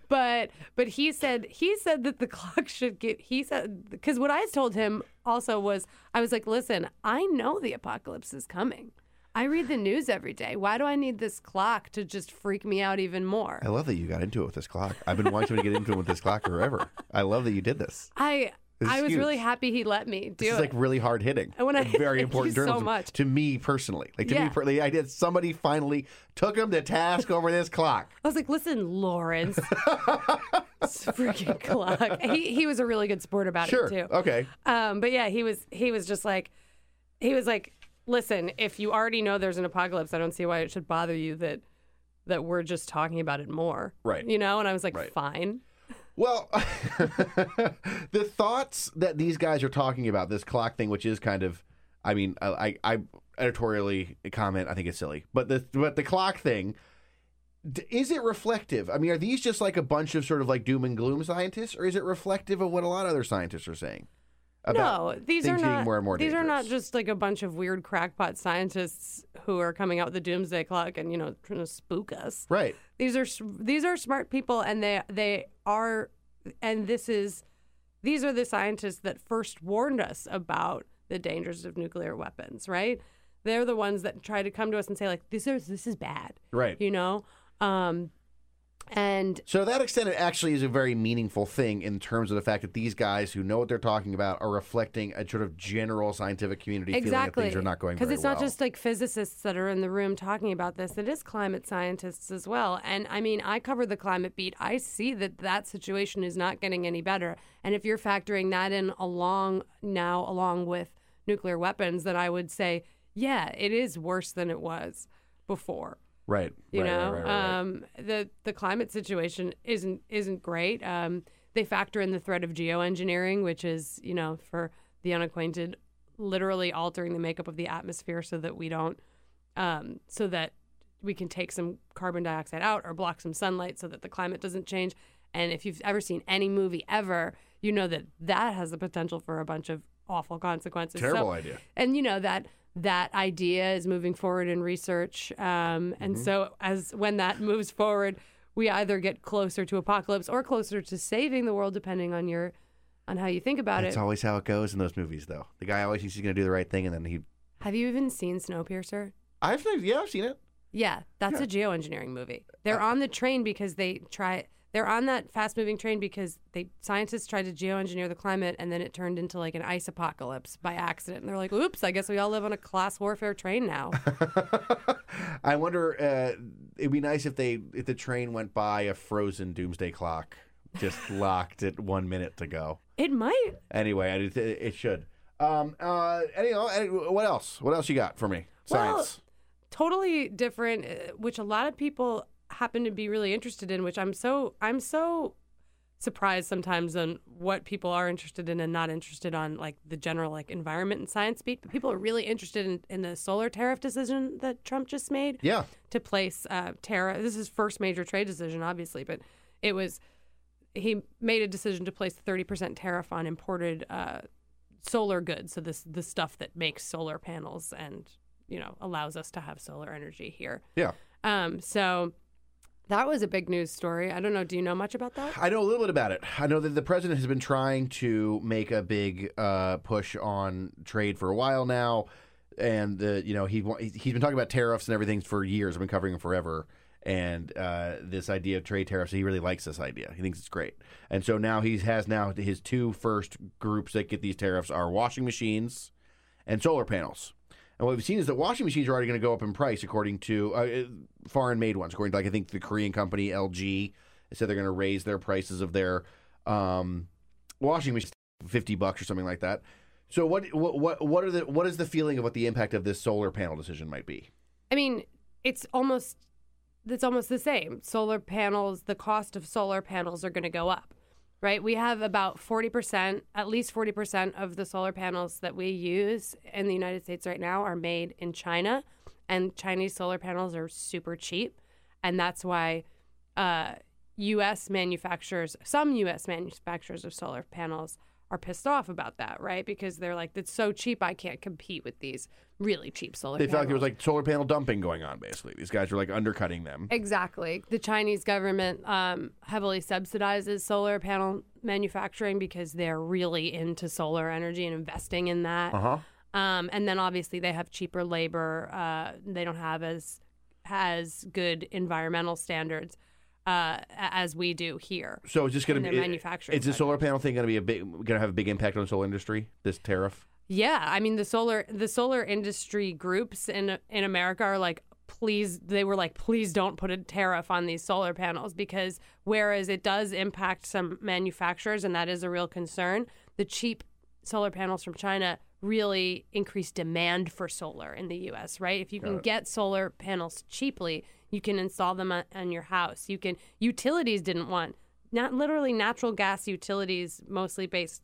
But he said that the clock should get, he said, because what I told him also was, I was like, listen, I know the apocalypse is coming. I read the news every day. Why do I need this clock to just freak me out even more? I love that you got into it with this clock. I've been wanting to get into it with this clock forever. I love that you did this. I was really happy he let me do this. It's really hard hitting. Very important journalism so much. To me personally. The idea that somebody finally took him to task over this clock. I was like, listen, Lawrence, this freaking clock. He was a really good sport about it too. Okay. But yeah, he was just like, he was like, listen, if you already know there's an apocalypse, I don't see why it should bother you that we're just talking about it more. Right. You know, and I was like, fine. Well, the thoughts that these guys are talking about, this clock thing, which is kind of, I mean, I editorially comment, I think it's silly. But the clock thing, is it reflective? I mean, are these just a bunch of sort of doom and gloom scientists, or is it reflective of what a lot of other scientists are saying? No, these are not. More and more these dangerous. Are not just a bunch of weird crackpot scientists who are coming out with the Doomsday Clock and trying to spook us. Right. These are smart people, and they are, and these are the scientists that first warned us about the dangers of nuclear weapons. Right. They're the ones that try to come to us and say this is bad. Right. You know. And so that extent, it actually is a very meaningful thing in terms of the fact that these guys who know what they're talking about are reflecting a sort of general scientific community feeling that things are not going very well. Because it's not just physicists that are in the room talking about this. It is climate scientists as well. And I mean, I cover the climate beat. I see that situation is not getting any better. And if you're factoring that in along with nuclear weapons, then I would say yeah, it is worse than it was before. Right. You know, the climate situation isn't great. They factor in the threat of geoengineering, which is, you know, for the unacquainted, literally altering the makeup of the atmosphere so that we don't, so that we can take some carbon dioxide out or block some sunlight so that the climate doesn't change. And if you've ever seen any movie ever, you know that that has the potential for a bunch of awful consequences. Terrible idea. And you know that idea is moving forward in research. And so when that moves forward, we either get closer to apocalypse or closer to saving the world, depending on how you think about it. That's always how it goes in those movies, though. The guy always thinks he's going to do the right thing, and then he... Have you even seen Snowpiercer? I've seen it. Yeah, that's a geoengineering movie. They're on the train because they're on that fast-moving train because scientists tried to geoengineer the climate, and then it turned into like an ice apocalypse by accident. And they're like, oops, I guess we all live on a class warfare train now. I wonder, it'd be nice if the train went by a frozen doomsday clock, just locked at 1 minute to go. It might. Anyway, it should. What else you got for me? Science. Well, totally different, which a lot of people happen to be really interested in, which I'm so surprised sometimes on what people are interested in and not interested on, like the general like environment and science beat. But people are really interested in the solar tariff decision that Trump just made. Yeah. To place tariff. This is his first major trade decision, obviously, but it was he made a decision to place the 30% tariff on imported solar goods. So the stuff that makes solar panels and allows us to have solar energy here. Yeah. So. That was a big news story. I don't know. Do you know much about that? I know a little bit about it. I know that the president has been trying to make a big push on trade for a while now, and he's been talking about tariffs and everything for years. I've been covering him forever, and this idea of trade tariffs. He really likes this idea. He thinks it's great, and so now he has his two first groups that get these tariffs are washing machines and solar panels. And what we've seen is that washing machines are already going to go up in price according to foreign-made ones. According to, I think, the Korean company LG said they're going to raise their prices of their washing machines $50 or something like that. So what is the feeling of what the impact of this solar panel decision might be? I mean, it's almost the same. Solar panels, the cost of solar panels are going to go up, right? We have about 40%, at least 40% of the solar panels that we use in the United States right now are made in China, and Chinese solar panels are super cheap. And that's why U.S. manufacturers of solar panels are pissed off about that, right? Because they're like, it's so cheap, I can't compete with these really cheap solar panels. They felt like there was like solar panel dumping going on, basically. These guys were like undercutting them. Exactly. The Chinese government heavily subsidizes solar panel manufacturing because they're really into solar energy and investing in that. Uh-huh. And then obviously they have cheaper labor. They don't have as good environmental standards as we do here. So it's just going to be manufacturing. Is the solar panel thing going to be going to have a big impact on the solar industry? This tariff. Yeah, I mean the solar industry groups in America are like, please don't put a tariff on these solar panels, because whereas it does impact some manufacturers, and that is a real concern, the cheap solar panels from China really increase demand for solar in the U.S. Right? If you can get solar panels cheaply, you can install them on your house. You can. Utilities didn't want, not literally natural gas utilities, mostly based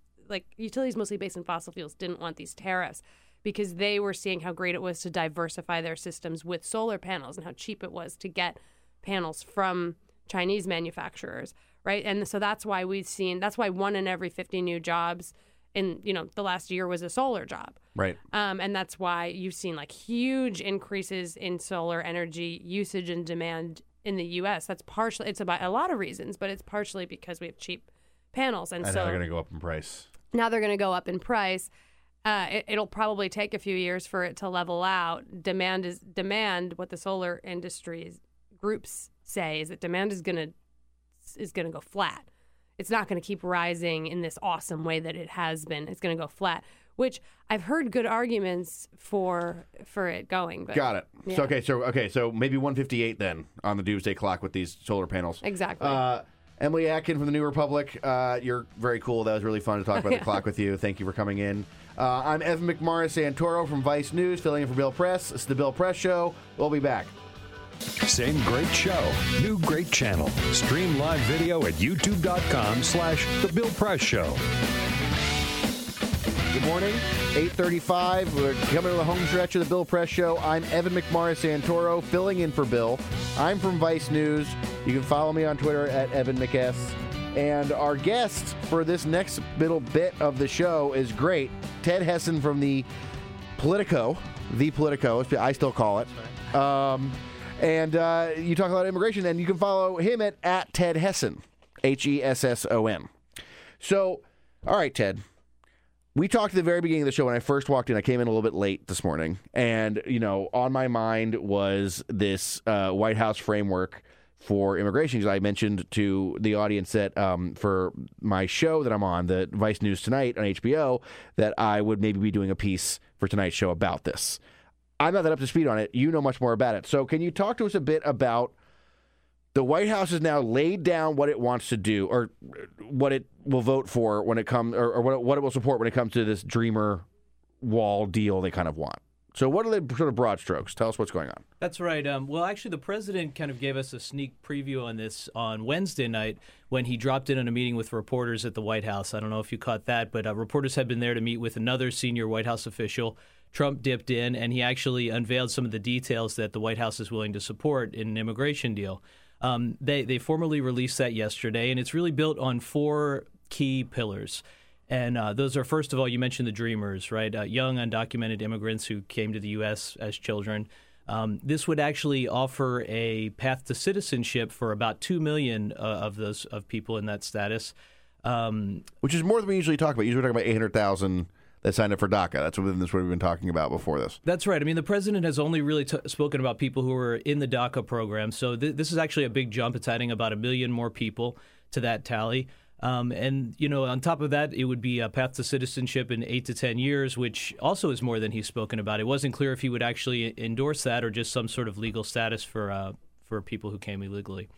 in fossil fuels, didn't want these tariffs because they were seeing how great it was to diversify their systems with solar panels and how cheap it was to get panels from Chinese manufacturers, right? And so that's why 1 in every 50 new jobs in the last year was a solar job. Right. And that's why you've seen like huge increases in solar energy usage and demand in the U.S. That's partially, it's about a lot of reasons, but it's partially because we have cheap panels. And so now they're going to go up in price. It'll probably take a few years for it to level out. Demand. What the solar industry groups say is that demand is going to go flat. It's not going to keep rising in this awesome way that it has been. It's going to go flat, which I've heard good arguments for it going. But, got it. Yeah. So maybe 158 then on the doomsday clock with these solar panels. Exactly. Emily Atkin from the New Republic, you're very cool. That was really fun to talk about the clock with you. Thank you for coming in. I'm Evan McMorris-Santoro from Vice News, filling in for Bill Press. It's the Bill Press Show. We'll be back. Same great show, new great channel. Stream live video at youtube.com/The Bill Press Show. Good morning, 8:35. We're coming to the home stretch of The Bill Press Show. I'm Evan McMorris-Santoro, filling in for Bill. I'm from Vice News. You can follow me on Twitter at EvanMcS. And our guest for this next little bit of the show is great. Ted Hesson from the Politico, I still call it. And you talk about immigration, and you can follow him at Ted Hesson, H-E-S-S-O-N. So, all right, Ted. We talked at the very beginning of the show when I first walked in. I came in a little bit late this morning, and, you know, on my mind was this White House framework for immigration. I mentioned to the audience that for my show that I'm on, the Vice News Tonight on HBO, that I would maybe be doing a piece for tonight's show about this. I'm not that up to speed on it. You know much more about it. So can you talk to us a bit about the White House has now laid down what it wants to do, or what it will vote for when it comes, or what it will support when it comes to this Dreamer wall deal they kind of want. So what are the sort of broad strokes? Tell us what's going on. That's right. Well, actually, the president kind of gave us a sneak preview on this on Wednesday night when he dropped in on a meeting with reporters at the White House. I don't know if you caught that, but reporters had been there to meet with another senior White House official. Trump dipped in, and he actually unveiled some of the details that the White House is willing to support in an immigration deal. They formally released that yesterday, and it's really built on four key pillars. And those are, first of all, you mentioned the Dreamers, right? Young, undocumented immigrants who came to the U.S. as children. This would actually offer a path to citizenship for about 2 million of people in that status. Which is more than we usually talk about. Usually we're talking about 800,000 that signed up for DACA. That's what we've been talking about before this. That's right. I mean, the president has only really spoken about people who are in the DACA program. So this is actually a big jump. It's adding about 1 million more people to that tally. And, you know, on top of that, it would be a path to citizenship in 8 to 10 years, which also is more than he's spoken about. It wasn't clear if he would actually endorse that or just some sort of legal status for people who came illegally.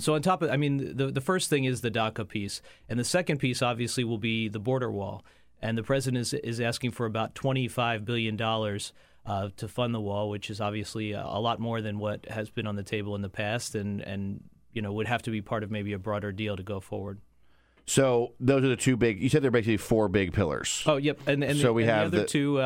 So on top of, I mean, the first thing is the DACA piece. And the second piece, obviously, will be the border wall. And the president is asking for about $25 billion to fund the wall, which is obviously a lot more than what has been on the table in the past and, you know, would have to be part of maybe a broader deal to go forward. So those are the two big. You said they're basically four big pillars. Oh, yep. And so we have the other two.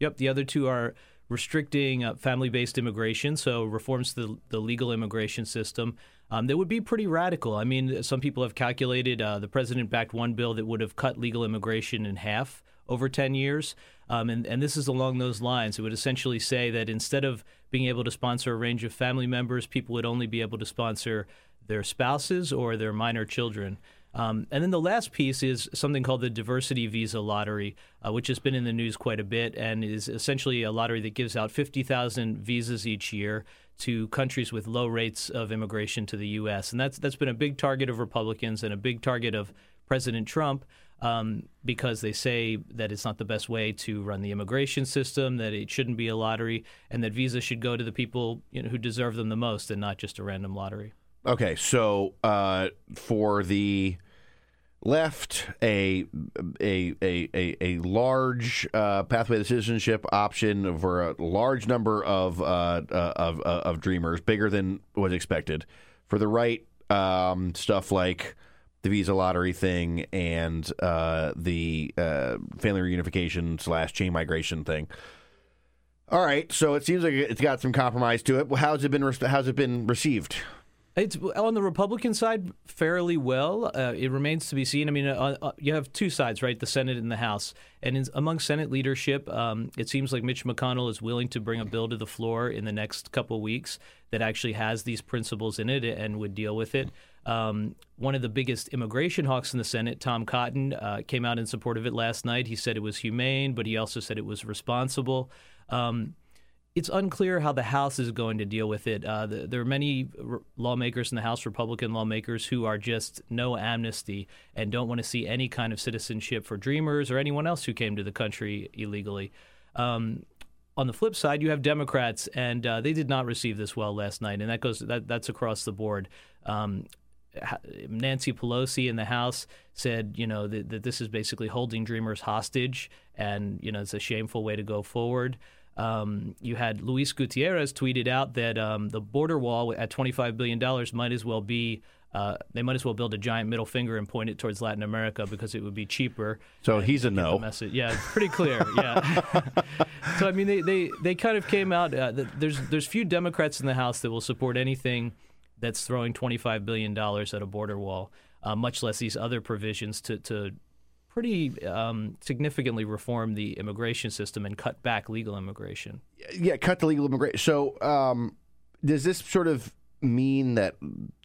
Yep, the other two are restricting family-based immigration, so reforms to the legal immigration system. That would be pretty radical. I mean, some people have calculated the president backed one bill that would have cut legal immigration in half over 10 years. And this is along those lines. It would essentially say that instead of being able to sponsor a range of family members, people would only be able to sponsor their spouses or their minor children. And then the last piece is something called the diversity visa lottery, which has been in the news quite a bit and is essentially a lottery that gives out 50,000 visas each year to countries with low rates of immigration to the U.S. And that's been a big target of Republicans and a big target of President Trump because they say that it's not the best way to run the immigration system, that it shouldn't be a lottery, and that visas should go to the people, you know, who deserve them the most and not just a random lottery. Okay, so for the left, a large pathway to citizenship option for a large number of Dreamers, bigger than was expected. For the right, stuff like the visa lottery thing and the family reunification / chain migration thing. All right, so it seems like it's got some compromise to it. How's it been received? It's on the Republican side fairly well. It remains to be seen. I mean, you have two sides, right? The Senate and the House. And among Senate leadership, it seems like Mitch McConnell is willing to bring a bill to the floor in the next couple weeks that actually has these principles in it and would deal with it. One of the biggest immigration hawks in the Senate, Tom Cotton, came out in support of it last night. He said it was humane, but he also said it was responsible. It's unclear how the House is going to deal with it. There are many lawmakers in the House, Republican lawmakers, who are just no amnesty and don't want to see any kind of citizenship for Dreamers or anyone else who came to the country illegally. On the flip side, you have Democrats, and they did not receive this well last night, and that's across the board. Nancy Pelosi in the House said, you know, that this is basically holding dreamers hostage, and, you know, it's a shameful way to go forward. You had Luis Gutierrez tweeted out that the border wall at $25 billion might as well be they might as well build a giant middle finger and point it towards Latin America because it would be cheaper. So he's a no. Message. Yeah, it's pretty clear. Yeah. So, I mean, they kind of came out. There's few Democrats in the House that will support anything that's throwing $25 billion at a border wall, much less these other provisions to pretty significantly reform the immigration system and cut back legal immigration. Yeah, cut the legal immigration. So does this sort of mean that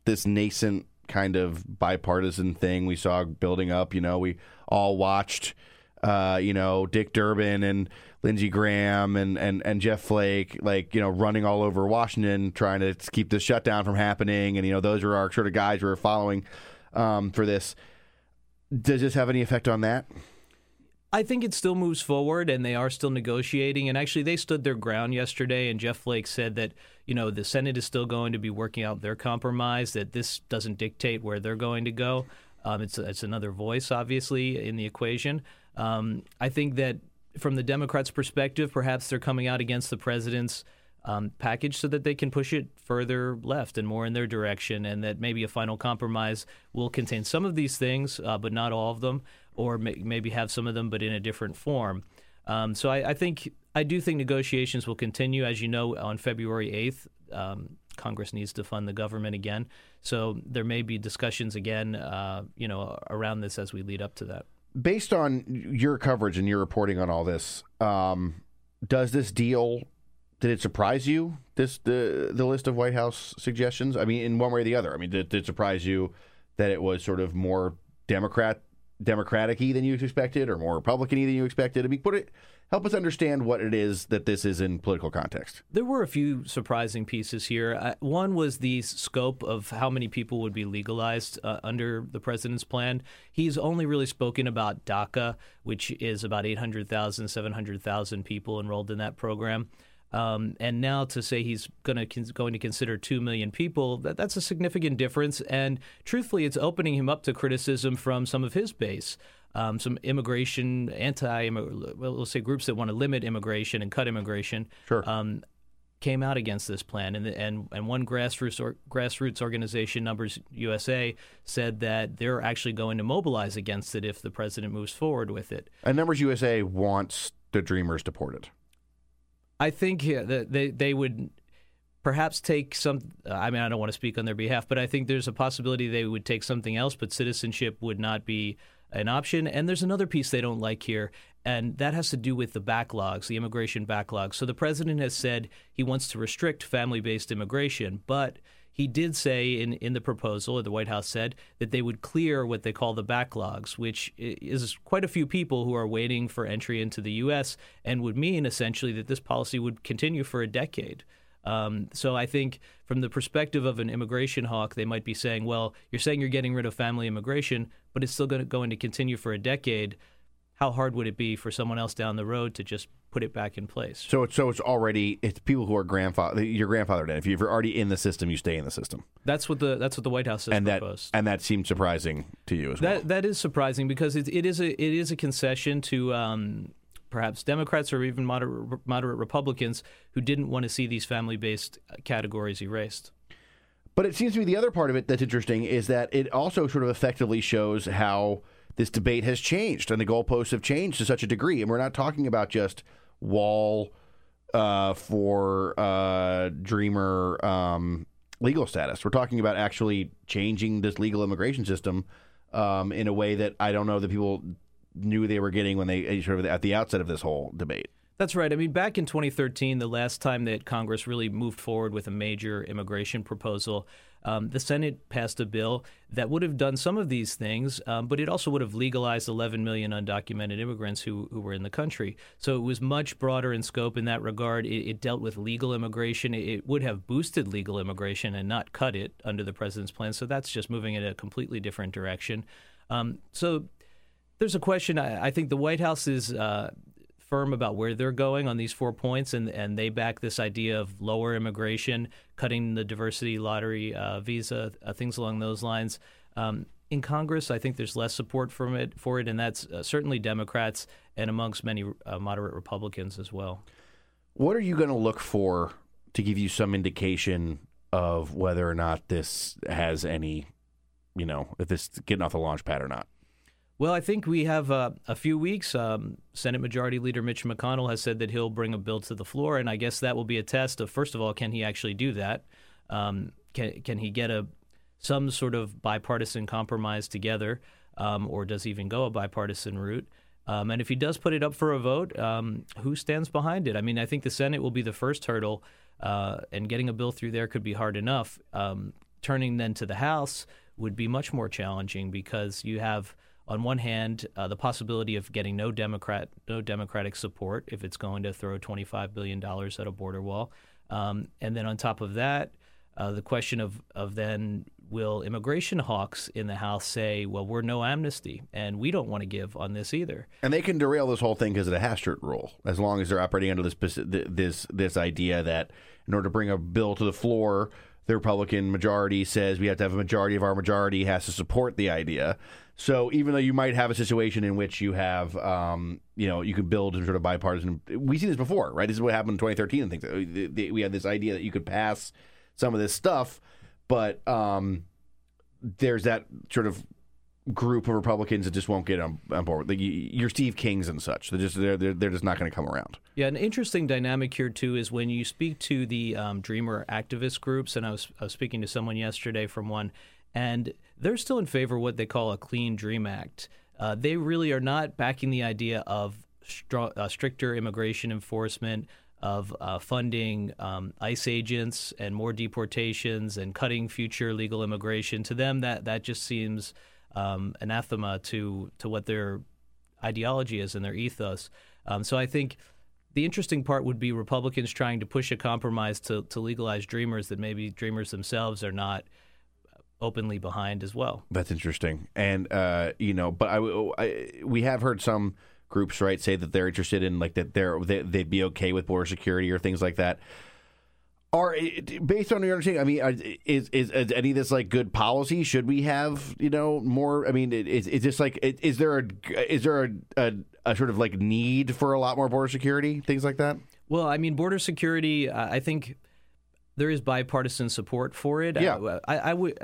this nascent kind of bipartisan thing we saw building up, you know, we all watched, you know, Dick Durbin and Lindsey Graham and Jeff Flake, like, you know, running all over Washington trying to keep this shutdown from happening. And, you know, those are our sort of guys we were following for this. Does this have any effect on that? I think it still moves forward, and they are still negotiating. And actually, they stood their ground yesterday, and Jeff Flake said that, you know, the Senate is still going to be working out their compromise, that this doesn't dictate where they're going to go. It's another voice, obviously, in the equation. I think that from the Democrats' perspective, perhaps they're coming out against the president's package so that they can push it further left and more in their direction, and that maybe a final compromise will contain some of these things, but not all of them, or maybe have some of them, but in a different form. So I do think negotiations will continue. As you know, on February 8th, Congress needs to fund the government again. So there may be discussions again, you know, around this as we lead up to that. Based on your coverage and your reporting on all this, does this deal? Did it surprise you, the list of White House suggestions? I mean, in one way or the other. I mean, did it surprise you that it was sort of more Democratic-y than you expected, or more Republican-y than you expected? I mean, help us understand what it is that this is in political context. There were a few surprising pieces here. One was the scope of how many people would be legalized under the president's plan. He's only really spoken about DACA, which is about 800,000, 700,000 people enrolled in that program. And now to say he's going to consider 2 million people, that's a significant difference. And truthfully, it's opening him up to criticism from some of his base, some immigration, let's say groups that want to limit immigration and cut immigration. Sure. Came out against this plan. And one grassroots organization, Numbers USA, said that they're actually going to mobilize against it if the president moves forward with it. And Numbers USA wants the Dreamers deported. I think they would perhaps take some – I mean, I don't want to speak on their behalf, but I think there's a possibility they would take something else, but citizenship would not be an option. And there's another piece they don't like here, and that has to do with the backlogs, the immigration backlogs. So the president has said he wants to restrict family-based immigration, but he did say in the proposal, or the White House said, that they would clear what they call the backlogs, which is quite a few people who are waiting for entry into the U.S. and would mean essentially that this policy would continue for a decade. So I think from the perspective of an immigration hawk, they might be saying, well, you're saying you're getting rid of family immigration, but it's still going to continue for a decade. How hard would it be for someone else down the road to just put it back in place? So it's people who are your grandfathered in. If you're already in the system, you stay in the system. That's what the White House has proposed. And that seemed surprising to you as well. That is surprising because it is a concession to perhaps Democrats or even moderate Republicans who didn't want to see these family-based categories erased. But it seems to me the other part of it that's interesting is that it also sort of effectively shows how this debate has changed, and the goalposts have changed to such a degree. And we're not talking about just wall for Dreamer legal status. We're talking about actually changing this legal immigration system in a way that I don't know that people knew they were getting when they sort of at the outset of this whole debate. That's right. I mean, back in 2013, the last time that Congress really moved forward with a major immigration proposal, the Senate passed a bill that would have done some of these things, but it also would have legalized 11 million undocumented immigrants who were in the country. So it was much broader in scope in that regard. It dealt with legal immigration. It would have boosted legal immigration and not cut it under the president's plan. So that's just moving in a completely different direction. So there's a question. I think the White House is firm about where they're going on these 4 points, and they back this idea of lower immigration, cutting the diversity lottery visa, things along those lines. In Congress, I think there's less support for it, and that's certainly Democrats and amongst many moderate Republicans as well. What are you going to look for to give you some indication of whether or not this has any, you know, if this is getting off the launch pad or not? Well, I think we have a few weeks. Senate Majority Leader Mitch McConnell has said that he'll bring a bill to the floor, and I guess that will be a test of, first of all, can he actually do that? Can he get some sort of bipartisan compromise together, or does he even go a bipartisan route? And if he does put it up for a vote, who stands behind it? I mean, I think the Senate will be the first hurdle, and getting a bill through there could be hard enough. Turning then to the House would be much more challenging because you have— on one hand, the possibility of getting no Democratic support if it's going to throw $25 billion at a border wall. And then on top of that, the question of then will immigration hawks in the House say, well, we're no amnesty, and we don't want to give on this either. And they can derail this whole thing because of the Hastert rule, as long as they're operating under this idea that in order to bring a bill to the floor, the Republican majority says we have to have a majority of our majority has to support the idea. So even though you might have a situation in which you have, you can build some sort of bipartisan— we've seen this before, right? This is what happened in 2013 and things. We had this idea that you could pass some of this stuff, but there's that sort of group of Republicans that just won't get on board. Like your Steve Kings and such. They're just not going to come around. Yeah, an interesting dynamic here, too, is when you speak to the Dreamer activist groups, and I was speaking to someone yesterday from one, and they're still in favor of what they call a Clean Dream Act. They really are not backing the idea of stricter immigration enforcement, of funding ICE agents and more deportations and cutting future legal immigration. To them, that just seems anathema to what their ideology is and their ethos. So I think the interesting part would be Republicans trying to push a compromise to legalize Dreamers that maybe Dreamers themselves are not openly behind as well. That's interesting. And, but we have heard some groups, right, say that they're interested in, like, that they'd be okay with border security or things like that. Are, based on your understanding, I mean, is any of this, like, good policy? Should we have, more? I mean, is this, like, is there a sort of, like, need for a lot more border security, things like that? Well, I mean, border security, I think— there is bipartisan support for it. Yeah.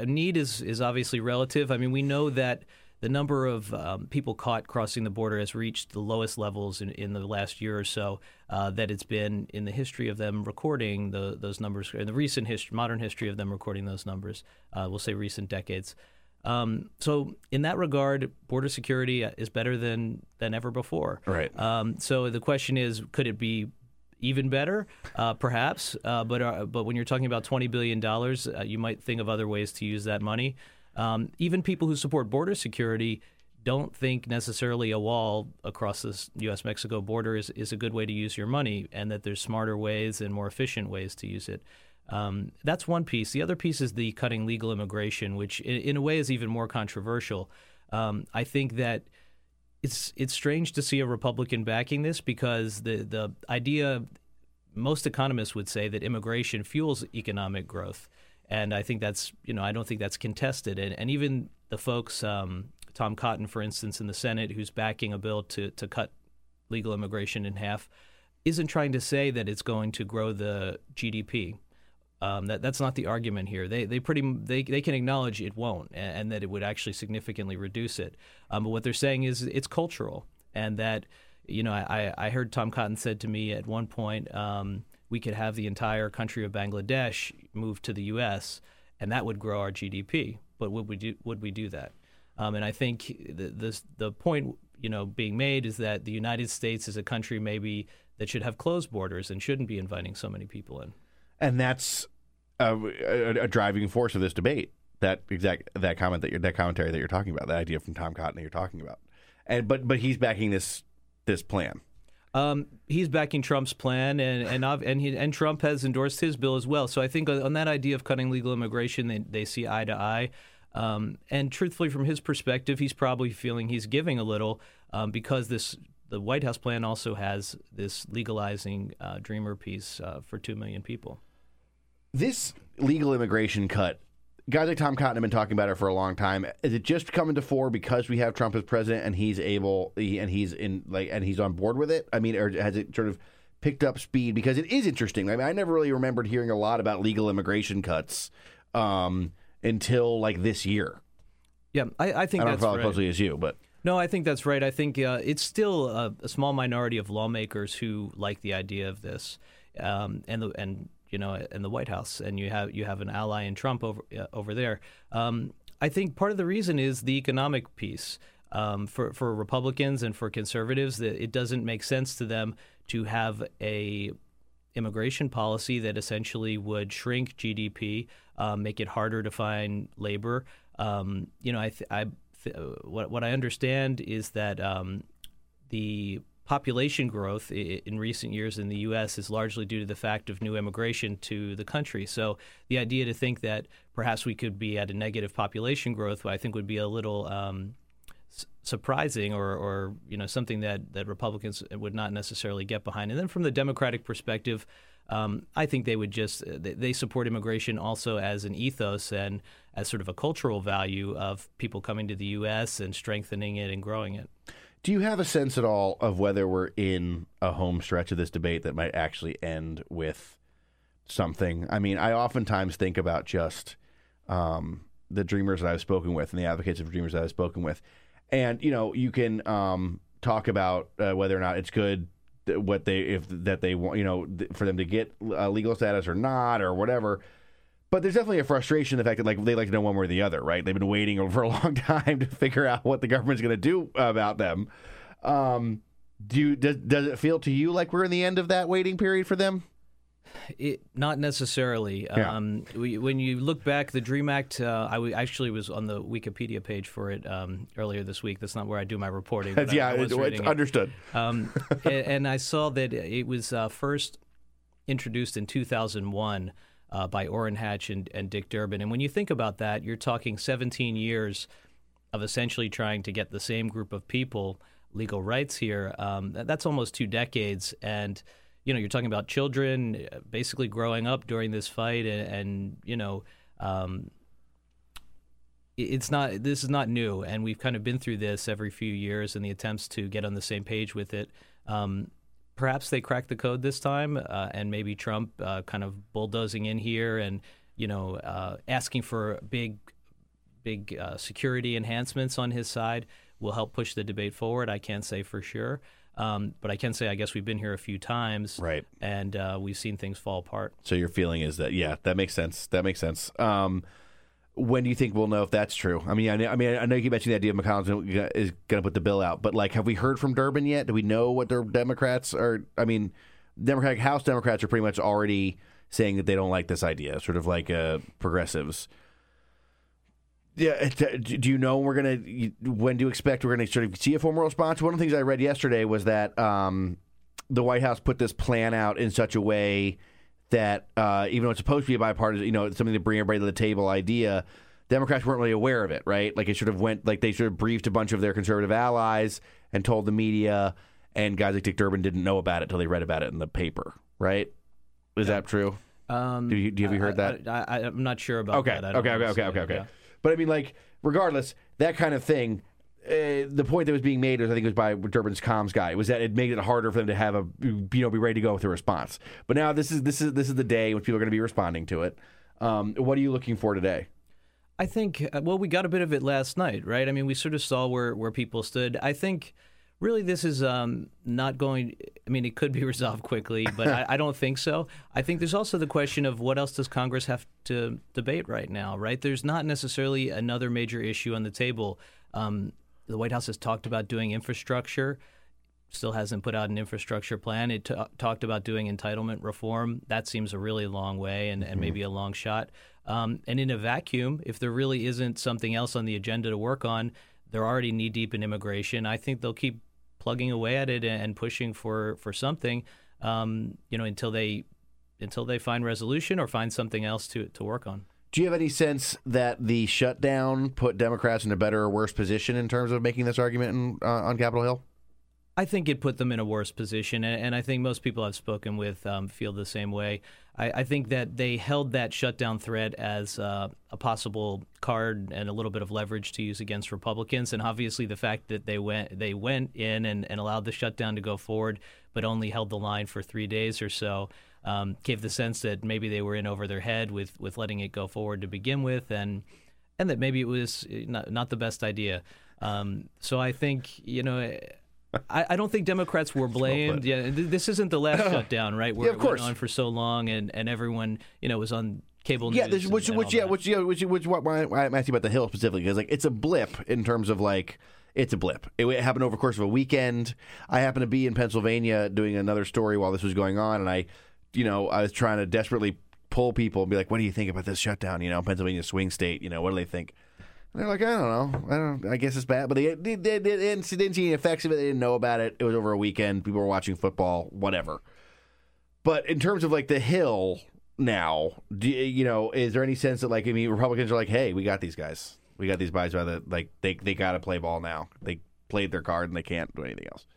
Need is obviously relative. I mean, we know that the number of people caught crossing the border has reached the lowest levels in the last year or so that it's been in the history of them recording those numbers, in the recent history, modern history of them recording those numbers. We'll say recent decades. So in that regard, border security is better than ever before. Right. So the question is, could it be even better, perhaps, but when you're talking about $20 billion, you might think of other ways to use that money. Even people who support border security don't think necessarily a wall across this U.S.-Mexico border is a good way to use your money, and that there's smarter ways and more efficient ways to use it. That's one piece. The other piece is the cutting legal immigration, which in a way is even more controversial. I think that it's strange to see a Republican backing this because the idea, most economists would say that immigration fuels economic growth. And I think that's, I don't think that's contested. And even the folks, Tom Cotton, for instance, in the Senate, who's backing a bill to cut legal immigration in half, isn't trying to say that it's going to grow the GDP. That's not the argument here. They can acknowledge it won't, and that it would actually significantly reduce it. But what they're saying is it's cultural, and that I heard Tom Cotton said to me at one point, we could have the entire country of Bangladesh move to the U.S. and that would grow our GDP. But would we do that? And I think the point being made is that the United States is a country maybe that should have closed borders and shouldn't be inviting so many people in. And that's a driving force of this debate. That commentary that you're talking about, that idea from Tom Cotton that you're talking about, and but he's backing this plan. He's backing Trump's plan, and Trump has endorsed his bill as well. So I think on that idea of cutting legal immigration, they see eye to eye. And truthfully, from his perspective, he's probably feeling he's giving a little because this the White House plan also has this legalizing Dreamer piece for 2 million people. This legal immigration cut, guys like Tom Cotton have been talking about it for a long time. Is it just coming to fore because we have Trump as president and he's able and he's in and he's on board with it? I mean, or has it sort of picked up speed? Because it is interesting. I mean, I never really remembered hearing a lot about legal immigration cuts until like this year. Yeah, I think that's right. I don't follow closely as you, but no, I think that's right. I think it's still a small minority of lawmakers who like the idea of this, and the White House, and you have an ally in Trump over there. I think part of the reason is the economic piece. For Republicans and for conservatives, that it doesn't make sense to them to have a immigration policy that essentially would shrink GDP, make it harder to find labor. What I understand is that the population growth in recent years in the U.S. is largely due to the fact of new immigration to the country. So the idea to think that perhaps we could be at a negative population growth, I think, would be a little surprising or something that Republicans would not necessarily get behind. And then from the Democratic perspective, I think they would they support immigration also as an ethos and as sort of a cultural value of people coming to the U.S. and strengthening it and growing it. Do you have a sense at all of whether we're in a home stretch of this debate that might actually end with something? I mean, I oftentimes think about just the Dreamers that I've spoken with and the advocates of Dreamers that I've spoken with. And, you know, you can talk about whether or not it's good that they want, you know, for them to get legal status or not or whatever. But there's definitely a frustration in the fact that, like, they like to know one way or the other, right? They've been waiting for a long time to figure out what the government's going to do about them. Does it feel to you like we're in the end of that waiting period for them? Not necessarily. Yeah. When you look back, the DREAM Act, I actually was on the Wikipedia page for it earlier this week. That's not where I do my reporting. But yeah, it's understood. And I saw that it was first introduced in 2001. By Orrin Hatch and Dick Durbin. And when you think about that, you're talking 17 years of essentially trying to get the same group of people legal rights here. That's almost 2 decades. And, you know, you're talking about children basically growing up during this fight. This is not new. And we've kind of been through this every few years in the attempts to get on the same page with it. Perhaps they cracked the code this time, and maybe Trump kind of bulldozing in here and, you know, asking for big security enhancements on his side will help push the debate forward. I can't say for sure, but I can say I guess we've been here a few times, right? And we've seen things fall apart. So your feeling is that, yeah, that makes sense. That makes sense. When do you think we'll know if that's true? I know you keep mentioning the idea of McConnell is going to put the bill out, but, like, have we heard from Durbin yet? Do we know what their Democrats are? I mean, Democratic House Democrats are pretty much already saying that they don't like this idea, sort of like progressives. Yeah, do you know when do you expect we're going to sort of see a formal response? One of the things I read yesterday was that the White House put this plan out in such a way that even though it's supposed to be a bipartisan, you know, it's something to bring everybody to the table idea, Democrats weren't really aware of it, right? Like, it sort of went, like, they sort of briefed a bunch of their conservative allies and told the media, and guys like Dick Durbin didn't know about it till they read about it in the paper, right? Is that true? Have you heard that? I'm not sure about that. Okay. Yeah. But I mean, like, regardless, that kind of thing, the point that was being made was, I think it was by Durbin's comms guy, was that it made it harder for them to have be ready to go with a response. But now this is the day when people are going to be responding to it. What are you looking for today? I think, well, we got a bit of it last night, right? I mean, we sort of saw where people stood. I think really this is not going. I mean, it could be resolved quickly, but I don't think so. I think there's also the question of what else does Congress have to debate right now, right? There's not necessarily another major issue on the table. The White House has talked about doing infrastructure, still hasn't put out an infrastructure plan. It talked about doing entitlement reform. That seems a really long way and maybe a long shot. And in a vacuum, if there really isn't something else on the agenda to work on, they're already knee-deep in immigration. I think they'll keep plugging away at it and pushing for something, until they find resolution or find something else to work on. Do you have any sense that the shutdown put Democrats in a better or worse position in terms of making this argument on Capitol Hill? I think it put them in a worse position, and I think most people I've spoken with feel the same way. I think that they held that shutdown threat as a possible card and a little bit of leverage to use against Republicans, and obviously the fact that they went in and allowed the shutdown to go forward but only held the line for 3 days or so gave the sense that maybe they were in over their head with letting it go forward to begin with, and that maybe it was not the best idea. So I think, I don't think Democrats were blamed. Yeah, this isn't the last shutdown, right? Where it went on for so long, and everyone, was on cable news. Which I'm asking about the Hill specifically, because it's a blip in terms of it's a blip. It happened over the course of a weekend. I happened to be in Pennsylvania doing another story while this was going on, and I was trying to desperately pull people and be like, "What do you think about this shutdown? Pennsylvania swing state. What do they think?" They're like, I don't know. I guess it's bad. But they didn't see any effects of it. They didn't know about it. It was over a weekend. People were watching football, whatever. But in terms of the Hill now, is there any sense that Republicans are like, hey, we got these guys. We got these guys by the they got to play ball now. They played their card and they can't do anything else.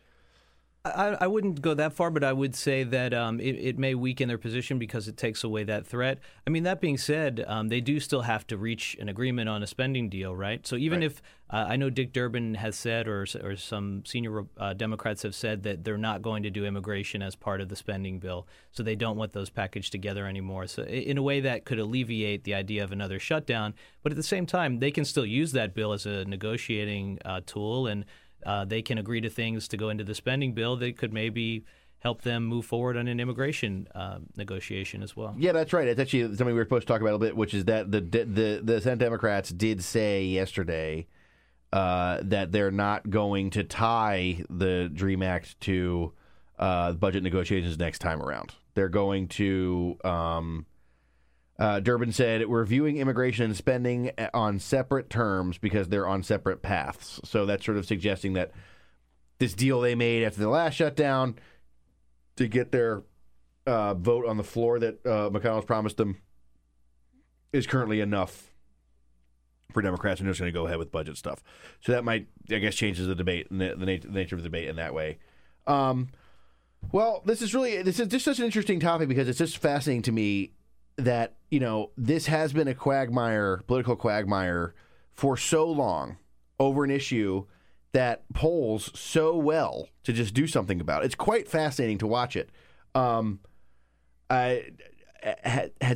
I wouldn't go that far, but I would say that it may weaken their position because it takes away that threat. I mean, that being said, they do still have to reach an agreement on a spending deal, right? So even if I know Dick Durbin has said, or some senior Democrats have said that they're not going to do immigration as part of the spending bill, so they don't want those packaged together anymore. So in a way, that could alleviate the idea of another shutdown. But at the same time, they can still use that bill as a negotiating tool, and they can agree to things to go into the spending bill that could maybe help them move forward on an immigration negotiation as well. Yeah, that's right. It's actually something we were supposed to talk about a bit, which is that the Senate Democrats did say yesterday that they're not going to tie the DREAM Act to budget negotiations next time around. They're going to Durbin said, we're viewing immigration and spending on separate terms because they're on separate paths. So that's sort of suggesting that this deal they made after the last shutdown to get their vote on the floor that McConnell's promised them is currently enough for Democrats. They're just going to go ahead with budget stuff. So that might, I guess, changes the debate and the nature of the debate in that way. Well, this is just such an interesting topic because it's just fascinating to me that, this has been a quagmire, political quagmire, for so long over an issue that polls so well to just do something about. It's quite fascinating to watch it. Has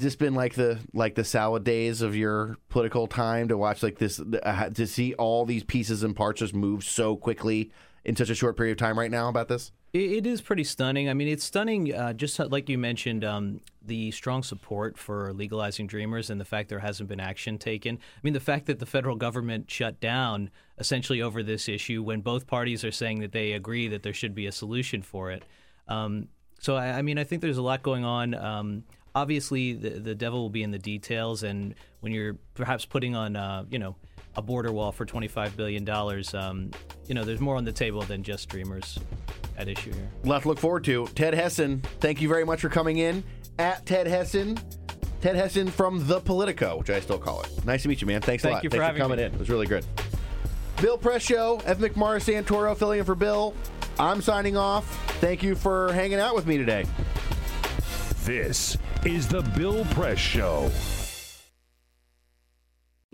this been like the salad days of your political time to watch this, to see all these pieces and parts just move so quickly in such a short period of time right now about this? It is pretty stunning. I mean, it's stunning, just like you mentioned, the strong support for legalizing Dreamers and the fact there hasn't been action taken. I mean, the fact that the federal government shut down essentially over this issue when both parties are saying that they agree that there should be a solution for it. So, I mean, I think there's a lot going on. Obviously, the devil will be in the details, and when you're perhaps putting on, a border wall for $25 billion, there's more on the table than just Dreamers at issue here. A lot to look forward to. Ted Hesson, thank you very much for coming in. At Ted Hesson from The Politico, which I still call it. Nice to meet you, man. Thanks a lot. Thanks for coming in. It was really good. Bill Press Show, Evan McMorris-Santoro filling in for Bill. I'm signing off. Thank you for hanging out with me today. This is The Bill Press Show.